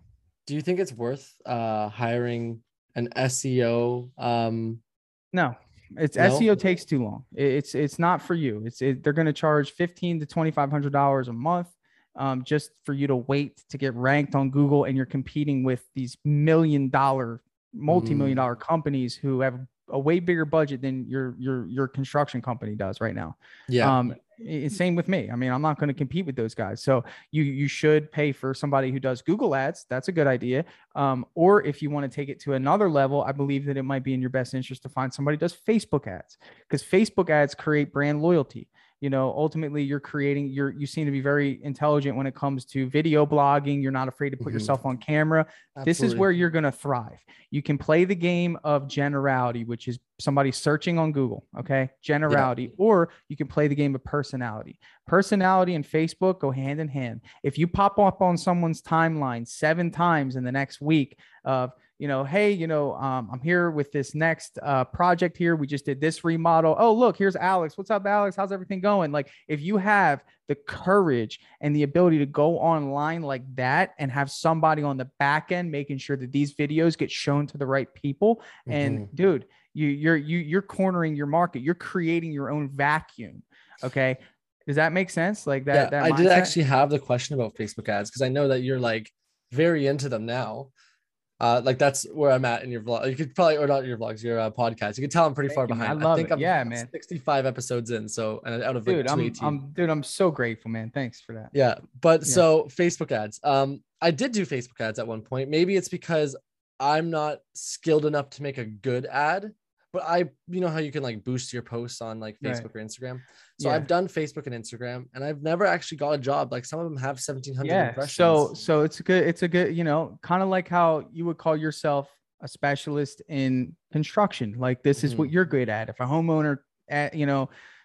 do you think it's worth hiring an SEO? No, it's no? SEO takes too long. It's not for you. They're going to charge $1,500 to $2,500 a month just for you to wait to get ranked on Google. And you're competing with these multi-million dollar companies who have a way bigger budget than your construction company does right now. Yeah. It's same with me. I mean, I'm not going to compete with those guys. So you should pay for somebody who does Google ads. That's a good idea. Or if you want to take it to another level, I believe that it might be in your best interest to find somebody who does Facebook ads, because Facebook ads create brand loyalty. You know, ultimately you're creating you seem to be very intelligent when it comes to video blogging. You're not afraid to put yourself on camera. Absolutely. This is where you're going to thrive. You can play the game of generality, which is somebody searching on Google. Okay. Generality, or you can play the game of personality. Personality and Facebook go hand in hand. If you pop up on someone's timeline 7 times in the next week of, hey, I'm here with this next project here. We just did this remodel. Oh, look, here's Alex. What's up, Alex? How's everything going? Like, if you have the courage and the ability to go online like that and have somebody on the back end making sure that these videos get shown to the right people. Mm-hmm. And dude, you're cornering your market. You're creating your own vacuum. Okay. Does that make sense? Like that. Yeah, that I did actually have the question about Facebook ads, because I know that you're like very into them now. Like that's where I'm at in your vlog. You could probably, or not your vlogs, your podcast. You can tell I'm pretty far behind. I think I'm 65 episodes in. So, and out of like 218. I'm so grateful, man. Thanks for that. Yeah. But so Facebook ads, I did do Facebook ads at one point. Maybe it's because I'm not skilled enough to make a good ad, but you know how you can like boost your posts on like Facebook or Instagram. So I've done Facebook and Instagram, and I've never actually got a job. Like some of them have 1,700 impressions. So it's a good, kind of like how you would call yourself a specialist in construction. Like this is what you're good at. If a homeowner,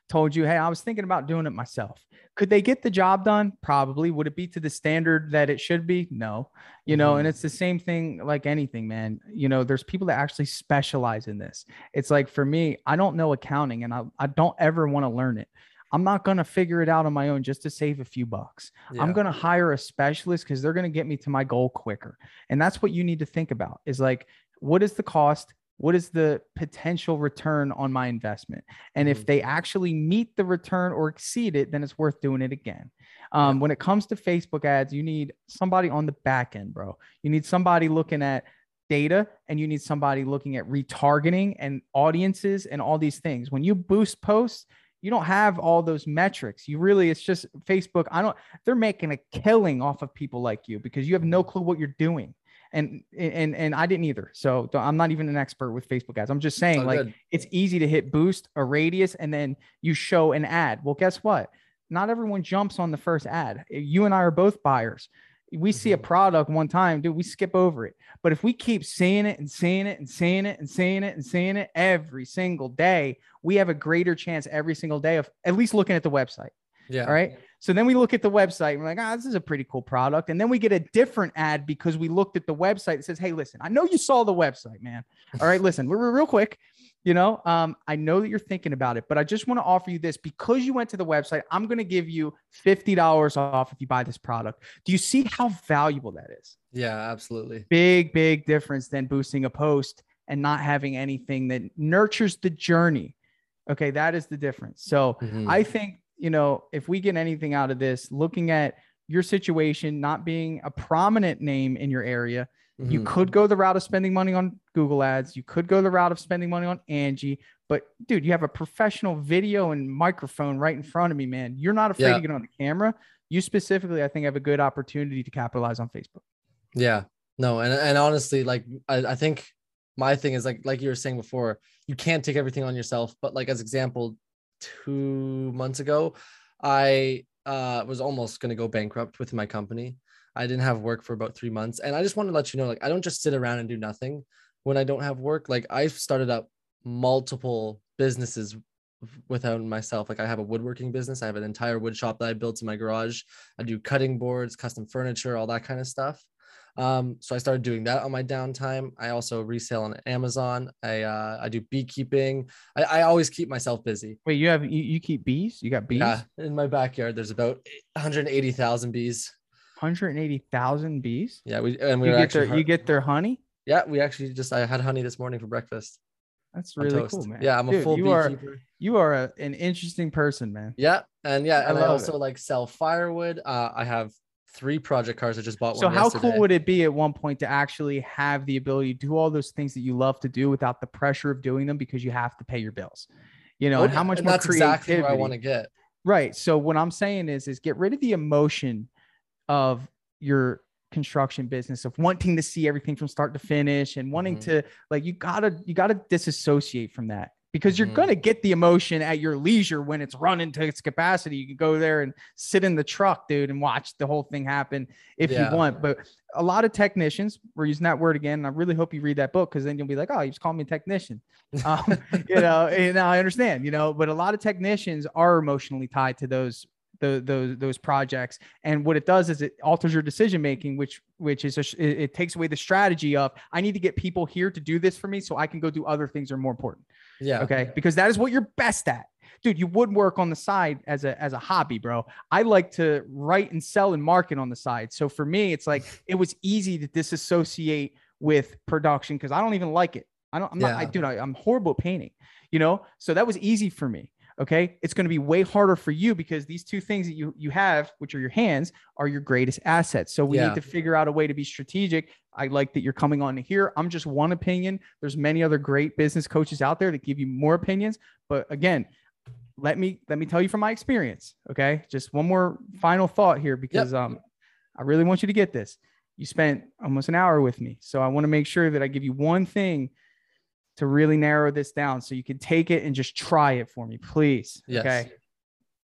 told you, hey, I was thinking about doing it myself. Could they get the job done? Probably. Would it be to the standard that it should be? No. And it's the same thing like anything, man. There's people that actually specialize in this. It's like, for me, I don't know accounting, and I don't ever want to learn it. I'm not going to figure it out on my own just to save a few bucks. Yeah. I'm going to hire a specialist because they're going to get me to my goal quicker. And that's what you need to think about, is like, what is the cost? What is the potential return on my investment? And if they actually meet the return or exceed it, then it's worth doing it again. When it comes to Facebook ads, you need somebody on the back end, bro. You need somebody looking at data, and you need somebody looking at retargeting and audiences and all these things. When you boost posts, you don't have all those metrics. It's just Facebook. They're making a killing off of people like you because you have no clue what you're doing. And I didn't either. So I'm not even an expert with Facebook ads. I'm just saying it's easy to hit boost, a radius, and then you show an ad. Well, guess what? Not everyone jumps on the first ad. You and I are both buyers. We see a product one time, dude, we skip over it. But if we keep seeing it and seeing it and seeing it and seeing it and seeing it every single day, we have a greater chance every single day of at least looking at the website. Yeah. All right. So then we look at the website and we're like, this is a pretty cool product. And then we get a different ad because we looked at the website and says, hey, listen, I know you saw the website, man. All right. Listen, we're real quick. I know that you're thinking about it, but I just want to offer you this because you went to the website. I'm going to give you $50 off if you buy this product. Do you see how valuable that is? Yeah, absolutely. Big, big difference than boosting a post and not having anything that nurtures the journey. Okay. That is the difference. So I think, if we get anything out of this, looking at your situation, not being a prominent name in your area, you could go the route of spending money on Google ads. You could go the route of spending money on Angie, but dude, you have a professional video and microphone right in front of me, man. You're not afraid to get on the camera. You specifically, I think, have a good opportunity to capitalize on Facebook. Yeah, no. And honestly, like, I think my thing is like you were saying before, you can't take everything on yourself, but like as example, 2 months ago, I was almost going to go bankrupt with my company. I didn't have work for about 3 months. And I just want to let you know, like, I don't just sit around and do nothing when I don't have work. Like, I've started up multiple businesses without myself. Like, I have a woodworking business. I have an entire wood shop that I built in my garage. I do cutting boards, custom furniture, all that kind of stuff. So I started doing that on my downtime. I also resell on Amazon. I do beekeeping. I always keep myself busy. Wait, you keep bees? You got bees? Yeah, in my backyard, there's about 180,000 bees. 180,000 bees? Yeah, you get their honey? Yeah, we actually just, I had honey this morning for breakfast. That's really cool, man. Yeah, I'm a full beekeeper. You are an interesting person, man. Yeah. And yeah, and I also like sell firewood. I have 3 project cars. I just bought one. So how cool would it be at one point to actually have the ability to do all those things that you love to do without the pressure of doing them because you have to pay your bills, you know, and how much more creativity. That's exactly where I want to get. Right. So what I'm saying is get rid of the emotion of your construction business of wanting to see everything from start to finish and wanting to like, you gotta disassociate from that because you're going to get the emotion at your leisure when it's running to its capacity. You can go there and sit in the truck, dude, and watch the whole thing happen if you want. But a lot of technicians, we're using that word again. And I really hope you read that book because then you'll be like, oh, you just call me a technician. You know, and I understand, you know, but a lot of technicians are emotionally tied to those projects. And what it does is it alters your decision-making, which is, it takes away the strategy of, I need to get people here to do this for me so I can go do other things that are more important. Yeah. Okay. Yeah. Because that is what you're best at, dude. You woodwork on the side as a hobby, bro. I like to write and sell and market on the side. So for me, it's like, it was easy to disassociate with production because I don't even like it. I'm horrible at painting, you know? So that was easy for me. Okay. It's going to be way harder for you because these 2 things that you have, which are your hands, are your greatest assets. So we need to figure out a way to be strategic. I like that you're coming on here. I'm just one opinion. There's many other great business coaches out there that give you more opinions. But again, let me tell you from my experience. Okay. Just one more final thought here, because I really want you to get this. You spent almost an hour with me. So I want to make sure that I give you one thing to really narrow this down so you can take it and just try it for me, please. Yes. Okay.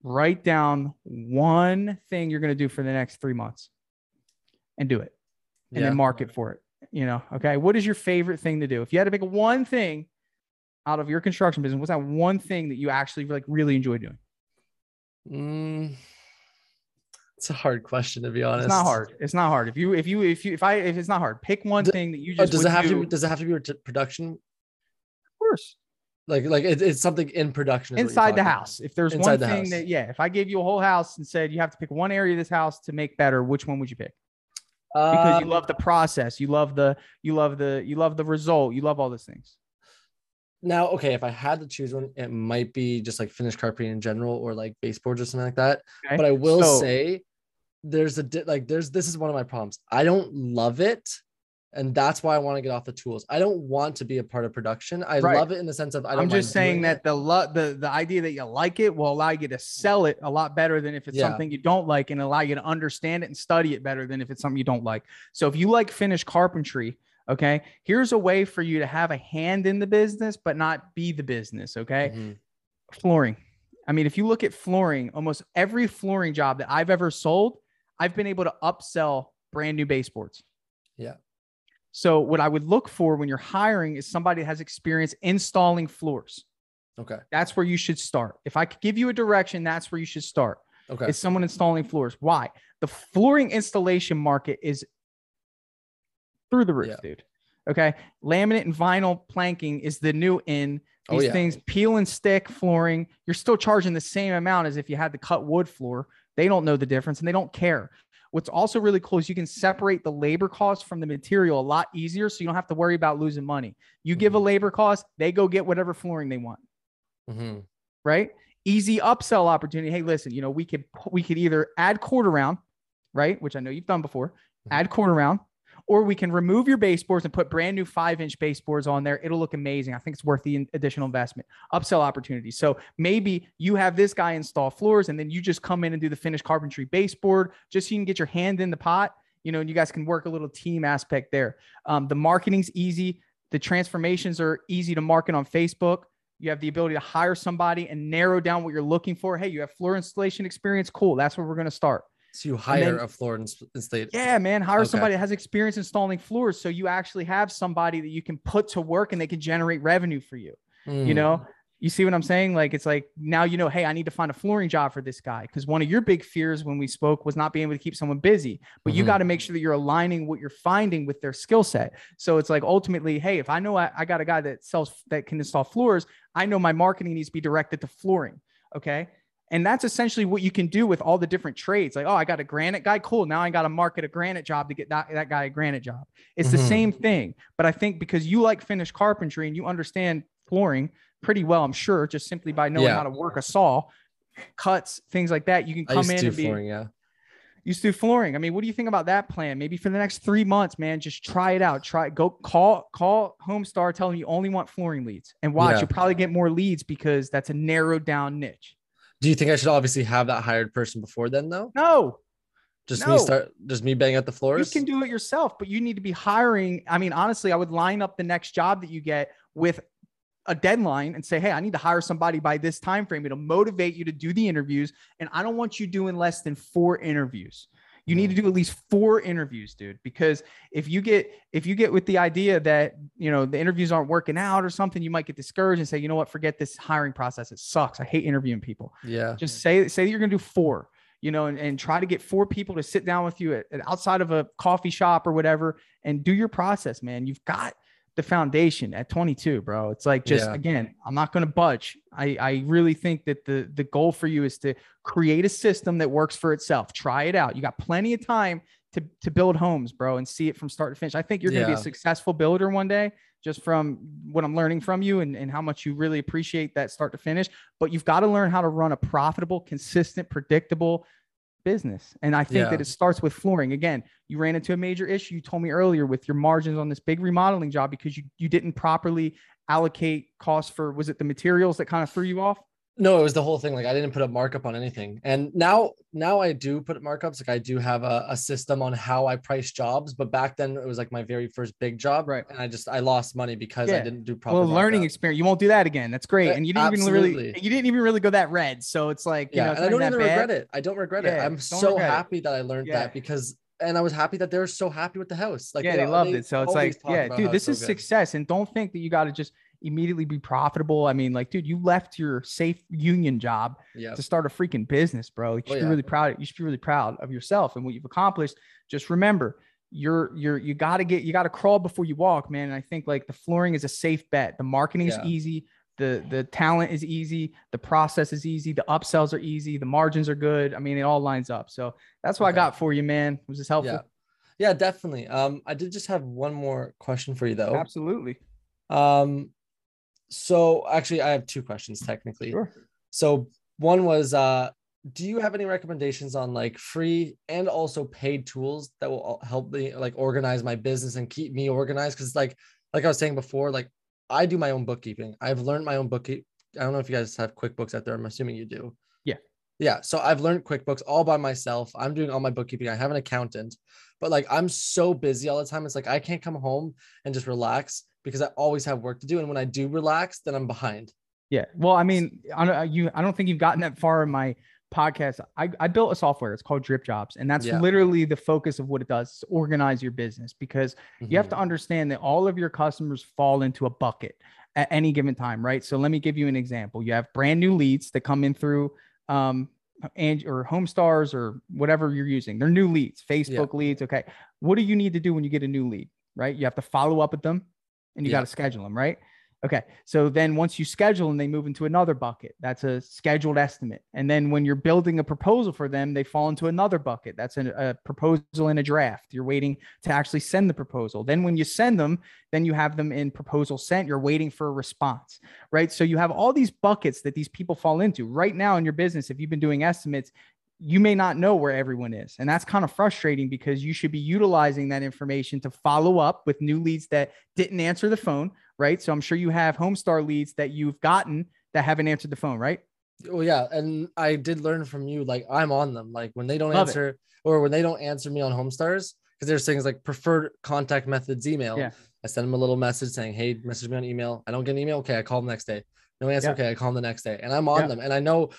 Write down one thing you're going to do for the next 3 months and do it and then market for it. You know? Okay. What is your favorite thing to do? If you had to pick one thing out of your construction business, what's that one thing that you actually like really enjoy doing? It's a hard question, to be honest. It's not hard. It's not hard. If it's not hard, pick one thing that you just does it have to be production? Course. Like it's something in production inside the house. If there's one thing that, if I gave you a whole house and said, you have to pick one area of this house to make better, which one would you pick? Because you love the process. You love the result. You love all those things. Now, okay. If I had to choose one, it might be just like finished carpeting in general or like baseboards or something like that. Okay. But I will say this is one of my problems. I don't love it. And that's why I want to get off the tools. I don't want to be a part of production. I love it in the sense of, I'm just saying that the idea that you like it will allow you to sell it a lot better than if it's something you don't like, and allow you to understand it and study it better than if it's something you don't like. So if you like finished carpentry, okay, here's a way for you to have a hand in the business, but not be the business. Okay. Mm-hmm. Flooring. I mean, if you look at flooring, almost every flooring job that I've ever sold, I've been able to upsell brand new baseboards. Yeah. So what I would look for when you're hiring is somebody that has experience installing floors. Okay. That's where you should start. If I could give you a direction, that's where you should start. Okay. Is someone installing floors. Why? The flooring installation market is through the roof, dude. Okay. Laminate and vinyl planking is the new in. These things, peel and stick flooring. You're still charging the same amount as if you had the cut wood floor. They don't know the difference and they don't care. What's also really cool is you can separate the labor cost from the material a lot easier. So you don't have to worry about losing money. You give a labor cost, they go get whatever flooring they want. Mm-hmm. Right. Easy upsell opportunity. Hey, listen, you know, we could either add quarter round, right? Which I know you've done before, add quarter round, or we can remove your baseboards and put brand new 5-inch baseboards on there. It'll look amazing. I think it's worth the additional investment. Upsell opportunity. So maybe you have this guy install floors and then you just come in and do the finished carpentry baseboard just so you can get your hand in the pot, you know, and you guys can work a little team aspect there. The marketing's easy. The transformations are easy to market on Facebook. You have the ability to hire somebody and narrow down what you're looking for. Hey, you have floor installation experience. Cool. That's where we're going to start. So you hire a floor installer. Yeah, man. Hire somebody that has experience installing floors. So you actually have somebody that you can put to work and they can generate revenue for you. You know, you see what I'm saying? Like, it's like, now, you know, hey, I need to find a flooring job for this guy. Cause one of your big fears when we spoke was not being able to keep someone busy, but you got to make sure that you're aligning what you're finding with their skill set. So it's like, ultimately, hey, if I know I got a guy that can install floors, I know my marketing needs to be directed to flooring. Okay. And that's essentially what you can do with all the different trades. Like, oh, I got a granite guy. Cool. Now I got to market a granite job to get that guy a granite job. It's the same thing. But I think because you like finished carpentry and you understand flooring pretty well, I'm sure, just simply by knowing how to work a saw, cuts, things like that, you can come in and be flooring, used to do flooring. I mean, what do you think about that plan? Maybe for the next 3 months, man, just try it out. Go call HomeStar, tell them you only want flooring leads, and watch, you'll probably get more leads because that's a narrowed down niche. Do you think I should obviously have that hired person before then though? No. Just me bang out the floors? You can do it yourself, but you need to be hiring. I mean, honestly, I would line up the next job that you get with a deadline and say, hey, I need to hire somebody by this time frame. It'll motivate you to do the interviews. And I don't want you doing less than 4 interviews. You need to do at least 4 interviews, dude, because if you get with the idea that, you know, the interviews aren't working out or something, you might get discouraged and say, you know what, forget this hiring process. It sucks. I hate interviewing people. Yeah. Just say that you're going to do 4, you know, and try to get 4 people to sit down with you at outside of a coffee shop or whatever, and do your process, man. You've got the foundation at 22, bro. It's like, just again, I'm not going to budge. I really think that the goal for you is to create a system that works for itself. Try it out. You got plenty of time to build homes, bro, and see it from start to finish. I think you're going to be a successful builder one day, just from what I'm learning from you and how much you really appreciate that start to finish. But you've got to learn how to run a profitable, consistent, predictable business. And I think that it starts with flooring. Again, you ran into a major issue you told me earlier with your margins on this big remodeling job because you didn't properly allocate costs for, was it the materials that kind of threw you off? No, it was the whole thing. Like, I didn't put a markup on anything. And now I do put markups. Like, I do have a system on how I price jobs, but back then it was like my very first big job. Right. And I lost money because I didn't do proper learning experience. You won't do that again. That's great. And you didn't even really go that red. So it's like, you know, it's and I don't even regret it. I don't regret it. I'm so happy that I learned that because I was happy that they were so happy with the house. Like, they loved it. So it's like, dude, this is success. And don't think that you got to just immediately be profitable. I mean, like, dude, you left your safe union job to start a freaking business, bro. You should be really proud. You should be really proud of yourself and what you've accomplished. Just remember, you got to crawl before you walk, man. And I think, like, the flooring is a safe bet. The marketing is easy. The talent is easy. The process is easy. The upsells are easy. The margins are good. I mean, it all lines up. So that's what I got for you, man. Was this helpful? Yeah, definitely. I did just have one more question for you though. Absolutely. So actually, I have 2 questions technically. Sure. So one was, do you have any recommendations on, like, free and also paid tools that will help me, like, organize my business and keep me organized? Because, like I was saying before, like, I do my own bookkeeping. I've learned my own bookkeeping. I don't know if you guys have QuickBooks out there. I'm assuming you do. Yeah. So I've learned QuickBooks all by myself. I'm doing all my bookkeeping. I have an accountant, but, like, I'm so busy all the time. It's like, I can't come home and just relax because I always have work to do. And when I do relax, then I'm behind. Yeah. Well, I mean, I don't think you've gotten that far in my podcast. I built a software. It's called Drip Jobs. And that's literally the focus of what it does, is organize your business, because you have to understand that all of your customers fall into a bucket at any given time. Right. So let me give you an example. You have brand new leads that come in through, or HomeStars or whatever you're using. They're new leads, Facebook leads. Okay. What do you need to do when you get a new lead? Right. You have to follow up with them and you got to schedule them. Right. Okay. So then once you schedule them, they move into another bucket. That's a scheduled estimate. And then when you're building a proposal for them, they fall into another bucket. That's a proposal in a draft. You're waiting to actually send the proposal. Then when you send them, then you have them in proposal sent. You're waiting for a response, right? So you have all these buckets that these people fall into right now in your business. If you've been doing estimates, you may not know where everyone is. And that's kind of frustrating because you should be utilizing that information to follow up with new leads that didn't answer the phone, right? So I'm sure you have HomeStar leads that you've gotten that haven't answered the phone, right? Well, yeah. And I did learn from you, like, I'm on them. Like, when they don't answer me on HomeStars, because there's things like preferred contact methods, email. Yeah. I send them a little message saying, hey, message me on email. I don't get an email. Okay. I call them the next day. No answer. Yeah. Okay. I call them the next day. And I'm on them. And I know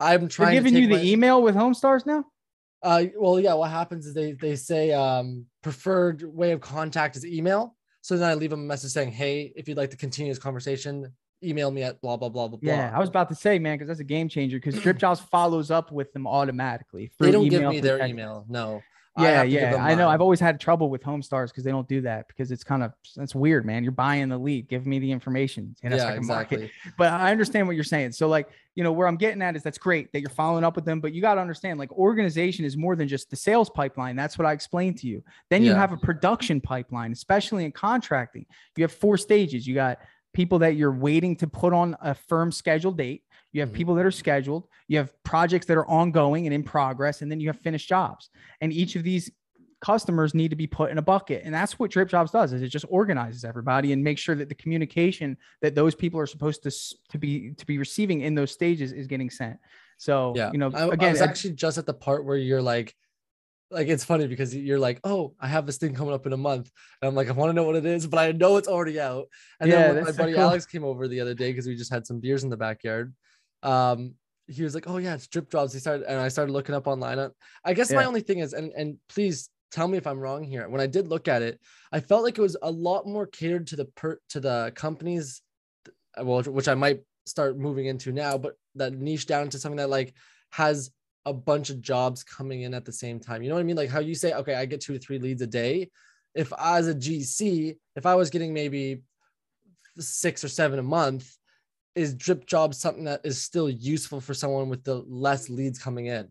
I'm trying to giving you the email with HomeStars now. Well, yeah. What happens is they say preferred way of contact is email. So then I leave them a message saying, hey, if you'd like to continue this conversation, email me at blah, blah, blah, blah, blah. Yeah, I was about to say, man, because that's a game changer, because Drip Jobs follows up with them automatically. They don't give me their email. No. I know. I've always had trouble with HomeStars because they don't do that, because it's kind of, that's weird, man. You're buying the lead. Give me the information. And it's like a market. But I understand what you're saying. So like, you know, where I'm getting at is that's great that you're following up with them, but you got to understand, like, organization is more than just the sales pipeline. That's what I explained to you. Then you have a production pipeline, especially in contracting. You have four stages. You got people that you're waiting to put on a firm scheduled date. You have people that are scheduled, you have projects that are ongoing and in progress, and then you have finished jobs. And each of these customers need to be put in a bucket. And that's what Drip Jobs does, is it just organizes everybody and makes sure that the communication that those people are supposed to be receiving in those stages is getting sent. So, you know, again, I was actually just at the part where you're like, it's funny because you're like, oh, I have this thing coming up in a month. And I'm like, I want to know what it is, but I know it's already out. And then when my buddy Alex came over the other day, because we just had some beers in the backyard, he was like, oh yeah, it's Drip Jobs. I started looking up online. I guess my only thing is, and please tell me if I'm wrong here, when I did look at it, I felt like it was a lot more catered to the companies, well, which I might start moving into now, but that niche down into something that like has a bunch of jobs coming in at the same time. You know what I mean? Like how you say, okay, I get 2 to 3 leads a day. If as a GC, if I was getting maybe 6 or 7 a month, is Drip Jobs something that is still useful for someone with the less leads coming in?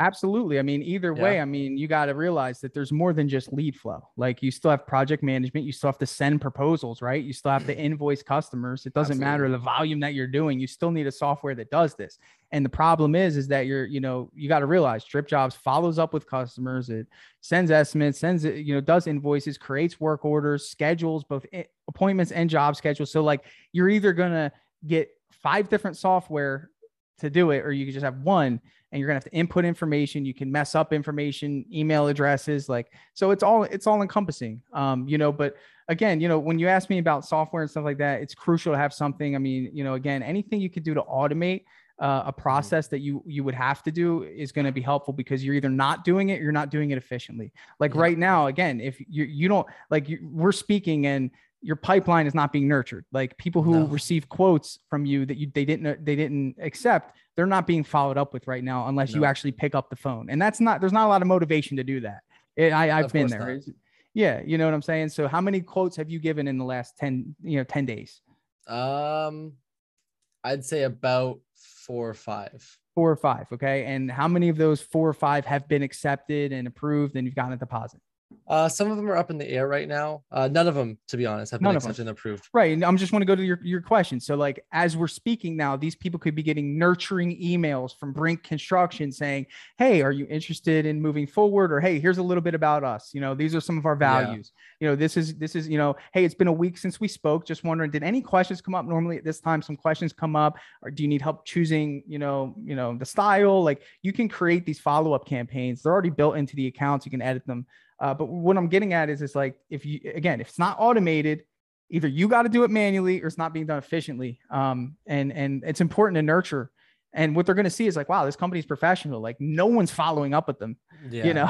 Absolutely. I mean, either way, I mean, you got to realize that there's more than just lead flow. Like you still have project management. You still have to send proposals, right? You still have to invoice customers. It doesn't matter the volume that you're doing. You still need a software that does this. And the problem is that you got to realize Drip Jobs follows up with customers. It sends estimates, does invoices, creates work orders, schedules, both appointments and job schedules. So like you're either going to get 5 different software to do it, or you could just have one, and you're gonna have to input information. You can mess up information, email addresses, like, so it's all encompassing. But again, when you ask me about software and stuff like that, it's crucial to have something. I mean, again, anything you could do to automate a process that you would have to do is going to be helpful, because you're either not doing it, you're not doing it efficiently. Like right now, again, if you don't, like we're speaking and your pipeline is not being nurtured. Like people who receive quotes from you that they didn't accept, they're not being followed up with right now, unless you actually pick up the phone. And there's not a lot of motivation to do that. I've been there. You know what I'm saying? So how many quotes have you given in the last 10 days? I'd say about 4 or 5. 4 or 5. Okay. And how many of those 4 or 5 have been accepted and approved and you've gotten a deposit? Some of them are up in the air right now. None of them, to be honest, have been accepted and approved. Right. And I'm just want to go to your question. So like, as we're speaking now, these people could be getting nurturing emails from Brink Construction saying, hey, are you interested in moving forward? Or, hey, here's a little bit about us. These are some of our values. This is, hey, it's been a week since we spoke. Just wondering, did any questions come up? Normally at this time, some questions come up, or do you need help choosing, the style? Like you can create these follow-up campaigns. They're already built into the accounts. You can edit them. But what I'm getting at is it's like, if it's not automated, either you got to do it manually or it's not being done efficiently. And it's important to nurture. And what they're going to see is like, wow, this company's professional. Like no one's following up with them, So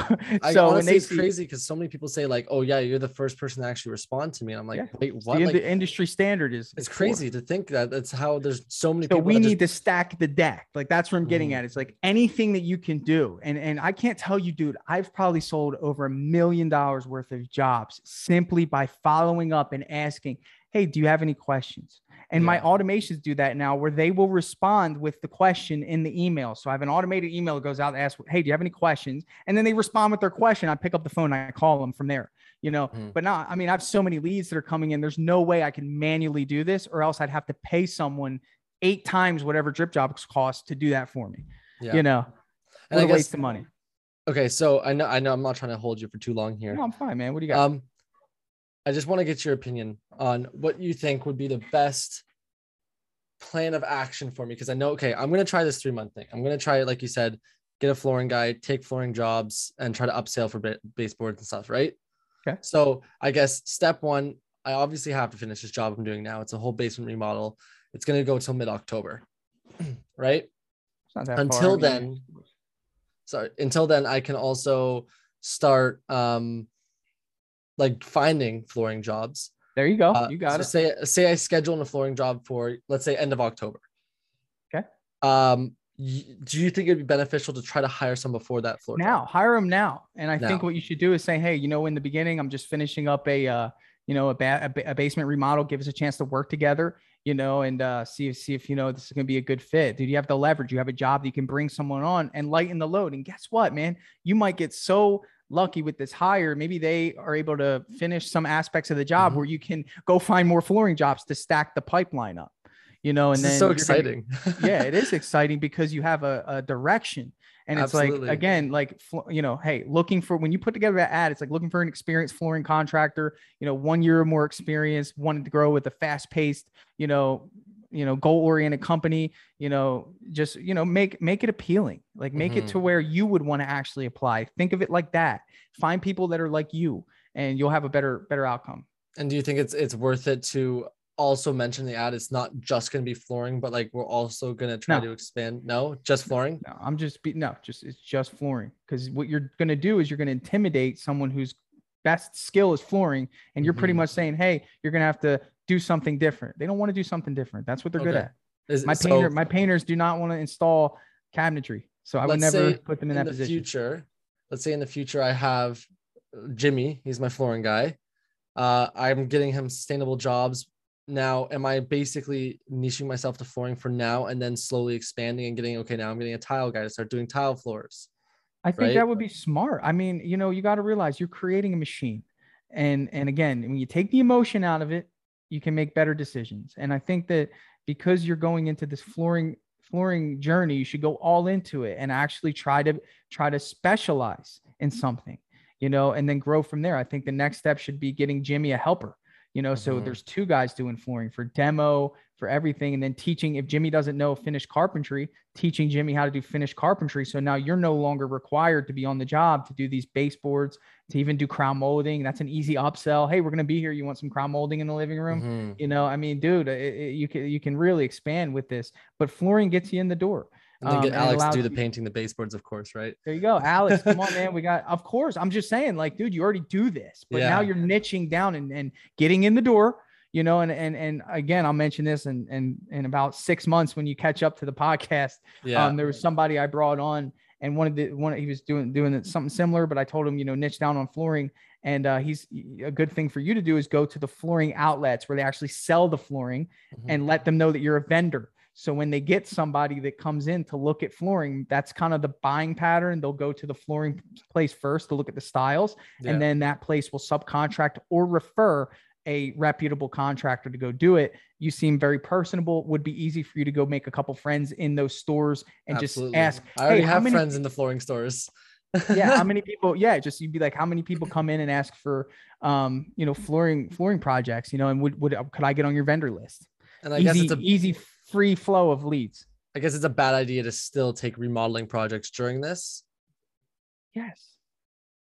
honestly, it's crazy because so many people say like, oh yeah, you're the first person to actually respond to me. And I'm like, wait, what? The industry standard is. It's crazy to think that that's how there's so many people. So we need to stack the deck. Like that's what I'm getting at. It's like anything that you can do. And I can't tell you, dude, I've probably sold over $1 million worth of jobs simply by following up and asking, hey, do you have any questions? And my automations do that now, where they will respond with the question in the email. So I have an automated email that goes out and asks, hey, do you have any questions? And then they respond with their question. I pick up the phone, I call them from there, but now, I mean, I have so many leads that are coming in. There's no way I can manually do this, or else I'd have to pay someone 8 times whatever Drip Jobs costs to do that for me, and I guess, waste the money. Okay. So I know I'm not trying to hold you for too long here. No, I'm fine, man. What do you got? I just want to get your opinion on what you think would be the best plan of action for me. Because I know, okay, I'm going to try this 3-month thing. I'm going to try it, like you said, get a flooring guy, take flooring jobs, and try to upsell for baseboards and stuff, right? Okay. So I guess step 1, I obviously have to finish this job I'm doing now. It's a whole basement remodel. It's going to go until mid-October, right? It's not that until far, then, until then, I can also start... like finding flooring jobs. There you go. You got it. Say I schedule in a flooring job for, let's say, end of October. Okay. do you think it'd be beneficial to try to hire some before that floor now? Hire them now. And I think what you should do is say, hey, you know, in the beginning, I'm just finishing up a basement remodel. Give us a chance to work together, you know, and see if, you know, this is going to be a good fit. Dude, you have the leverage. You have a job that you can bring someone on and lighten the load. And guess what, man? You might get so lucky with this hire. Maybe they are able to finish some aspects of the job where you can go find more flooring jobs to stack the pipeline up. You know, and this is so exciting. Yeah, it is exciting because you have a direction. And it's like, again, like, you know, hey, looking for, when you put together that ad, it's like looking for an experienced flooring contractor, you know, 1 year or more experience, wanted to grow with a fast paced, you know, goal oriented company, you know, just, you know, make it appealing, like make it to where you would want to actually apply. Think of it like that. Find people that are like you and you'll have a better outcome. And do you think it's worth it to also mention the ad? It's not just going to be flooring, but like, we're also going to try to expand. No, just flooring. No, it's just flooring. Cause what you're going to do is you're going to intimidate someone whose best skill is flooring. And you're pretty much saying, hey, you're going to have to do something different. They don't want to do something different. That's what they're good at. My painters do not want to install cabinetry. So I would never put them in that position. Let's say in the future, I have Jimmy, he's my flooring guy. I'm getting him sustainable jobs. Now, am I basically niching myself to flooring for now and then slowly expanding and getting, okay, now I'm getting a tile guy to start doing tile floors? I think that would be smart. I mean, you know, you got to realize you're creating a machine. And again, when you take the emotion out of it, you can make better decisions. And I think that because you're going into this flooring journey, you should go all into it and actually try to specialize in something, you know, and then grow from there. I think the next step should be getting Jimmy a helper. You know, so there's two guys doing flooring for demo, for everything. And then teaching, if Jimmy doesn't know finished carpentry, teaching Jimmy how to do finished carpentry. So now you're no longer required to be on the job to do these baseboards, to even do crown molding. That's an easy upsell. Hey, we're going to be here. You want some crown molding in the living room? You know, I mean, dude, you can really expand with this, but flooring gets you in the door. And then get Alex to do the painting, the baseboards, of course, right? There you go. Alex, come on, man. Of course. I'm just saying, like, dude, you already do this, but now you're niching down and getting in the door, you know, and again, I'll mention this in about 6 months when you catch up to the podcast. Yeah. There was somebody I brought on and he was doing something similar, but I told him, you know, niche down on flooring. And he's a good thing for you to do is go to the flooring outlets where they actually sell the flooring and let them know that you're a vendor. So when they get somebody that comes in to look at flooring, that's kind of the buying pattern. They'll go to the flooring place first to look at the styles. Yeah. And then that place will subcontract or refer a reputable contractor to go do it. You seem very personable. Would be easy for you to go make a couple friends in those stores and just ask. I already have friends in the flooring stores. How many people? Yeah. Just, you'd be like, how many people come in and ask for, you know, flooring projects, you know, and could I get on your vendor list? And I guess it's an easy free flow of leads. I guess it's a bad idea to still take remodeling projects during this. Yes.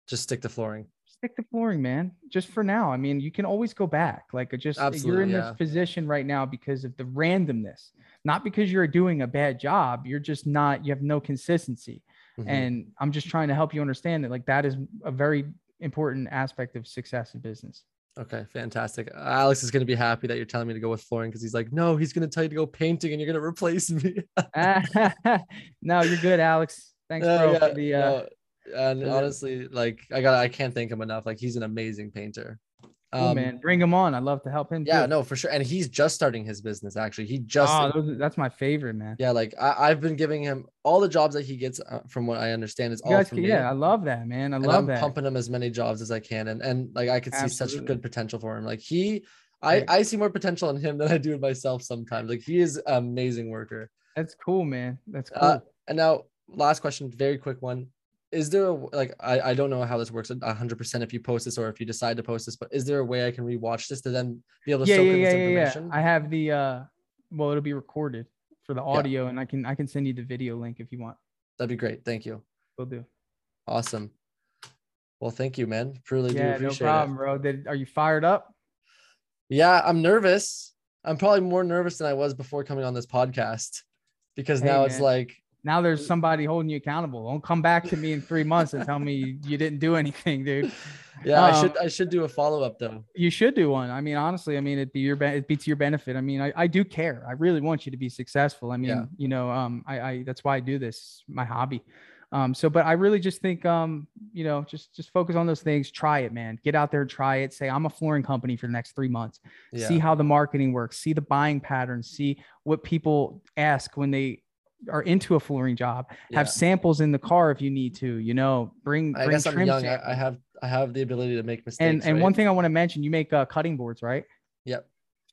Just stick to flooring. Stick to flooring, man. Just for now. I mean, you can always go back. Like, just you're in this position right now because of the randomness, not because you're doing a bad job. You're just not, you have no consistency. And I'm just trying to help you understand that, like, that is a very important aspect of success in business. Okay, fantastic. Alex is going to be happy that you're telling me to go with flooring because he's like, no, he's going to tell you to go painting and you're going to replace me. No, you're good, Alex. Thanks, bro. And honestly, like, I can't thank him enough. Like, he's an amazing painter. Cool, man, bring him on. I'd love to help him. Yeah, no, for sure. And he's just starting his business, actually. That's my favorite, man. Yeah, like I've been giving him all the jobs that he gets, from what I understand, is all from me. Yeah, I love that, man. I'm pumping him as many jobs as I can, and like I could see such good potential for him. Like I see more potential in him than I do in myself sometimes. Like, he is an amazing worker. That's cool, man. That's cool. And now, last question, very quick one. Is there I don't know how this works 100% if you post this or if you decide to post this, but is there a way I can rewatch this to then be able to soak in this information? I have the, it'll be recorded for the audio and I can send you the video link if you want. That'd be great. Thank you. Will do. Awesome. Well, thank you, man. Truly do appreciate it. No problem, bro. Are you fired up? Yeah, I'm nervous. I'm probably more nervous than I was before coming on this podcast because now it's like, Now there's somebody holding you accountable. Don't come back to me in 3 months and tell me you didn't do anything, dude. Yeah, I should do a follow-up though. You should do one. I mean, honestly, I mean, it'd be to your benefit. I mean, I do care. I really want you to be successful. I mean, yeah. You know, I that's why I do this, my hobby. But I really just think, you know, just focus on those things. Try it, man. Get out there, try it. Say, I'm a flooring company for the next 3 months. Yeah. See how the marketing works. See the buying patterns. See what people ask when they are into a flooring job. Yeah. Have samples in the car if you need to, you know, bring guess I'm young. I have the ability to make mistakes. And right? One thing I want to mention, you make cutting boards, right? Yep.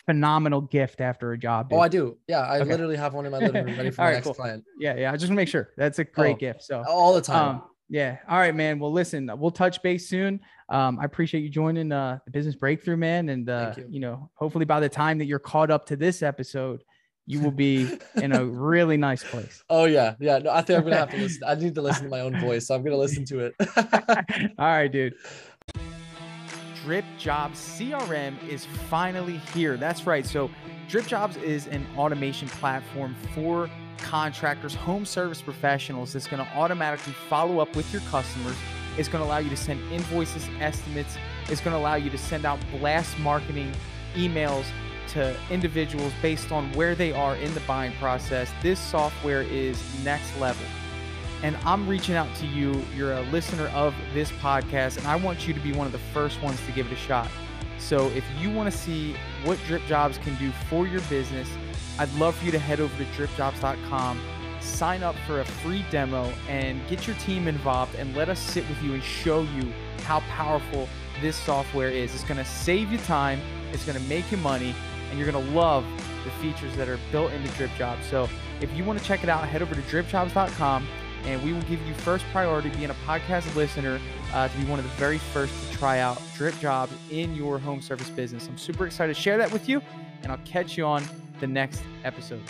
Phenomenal gift after a job. Dude. Oh, I do. Yeah. I literally have one in my living room ready for my next client. Yeah. Yeah. I just want to make sure that's a great gift. So all the time. Yeah. All right, man. Well, listen, we'll touch base soon. I appreciate you joining the Business Breakthrough, man. And, you know, hopefully by the time that you're caught up to this episode, you will be in a really nice place. Oh yeah. Yeah. No, I think I'm going to have to listen. I need to listen to my own voice. So I'm going to listen to it. All right, dude. Drip Jobs CRM is finally here. That's right. So Drip Jobs is an automation platform for contractors, home service professionals. It's going to automatically follow up with your customers. It's going to allow you to send invoices, estimates. It's going to allow you to send out blast marketing emails to individuals based on where they are in the buying process. This software is next level. And I'm reaching out to you. You're a listener of this podcast, and I want you to be one of the first ones to give it a shot. So if you want to see what Drip Jobs can do for your business, I'd love for you to head over to dripjobs.com, sign up for a free demo, and get your team involved, and let us sit with you and show you how powerful this software is. It's going to save you time, it's going to make you money, and you're going to love the features that are built into Drip Jobs. So if you want to check it out, head over to dripjobs.com. And we will give you first priority being a podcast listener to be one of the very first to try out Drip Jobs in your home service business. I'm super excited to share that with you, and I'll catch you on the next episode.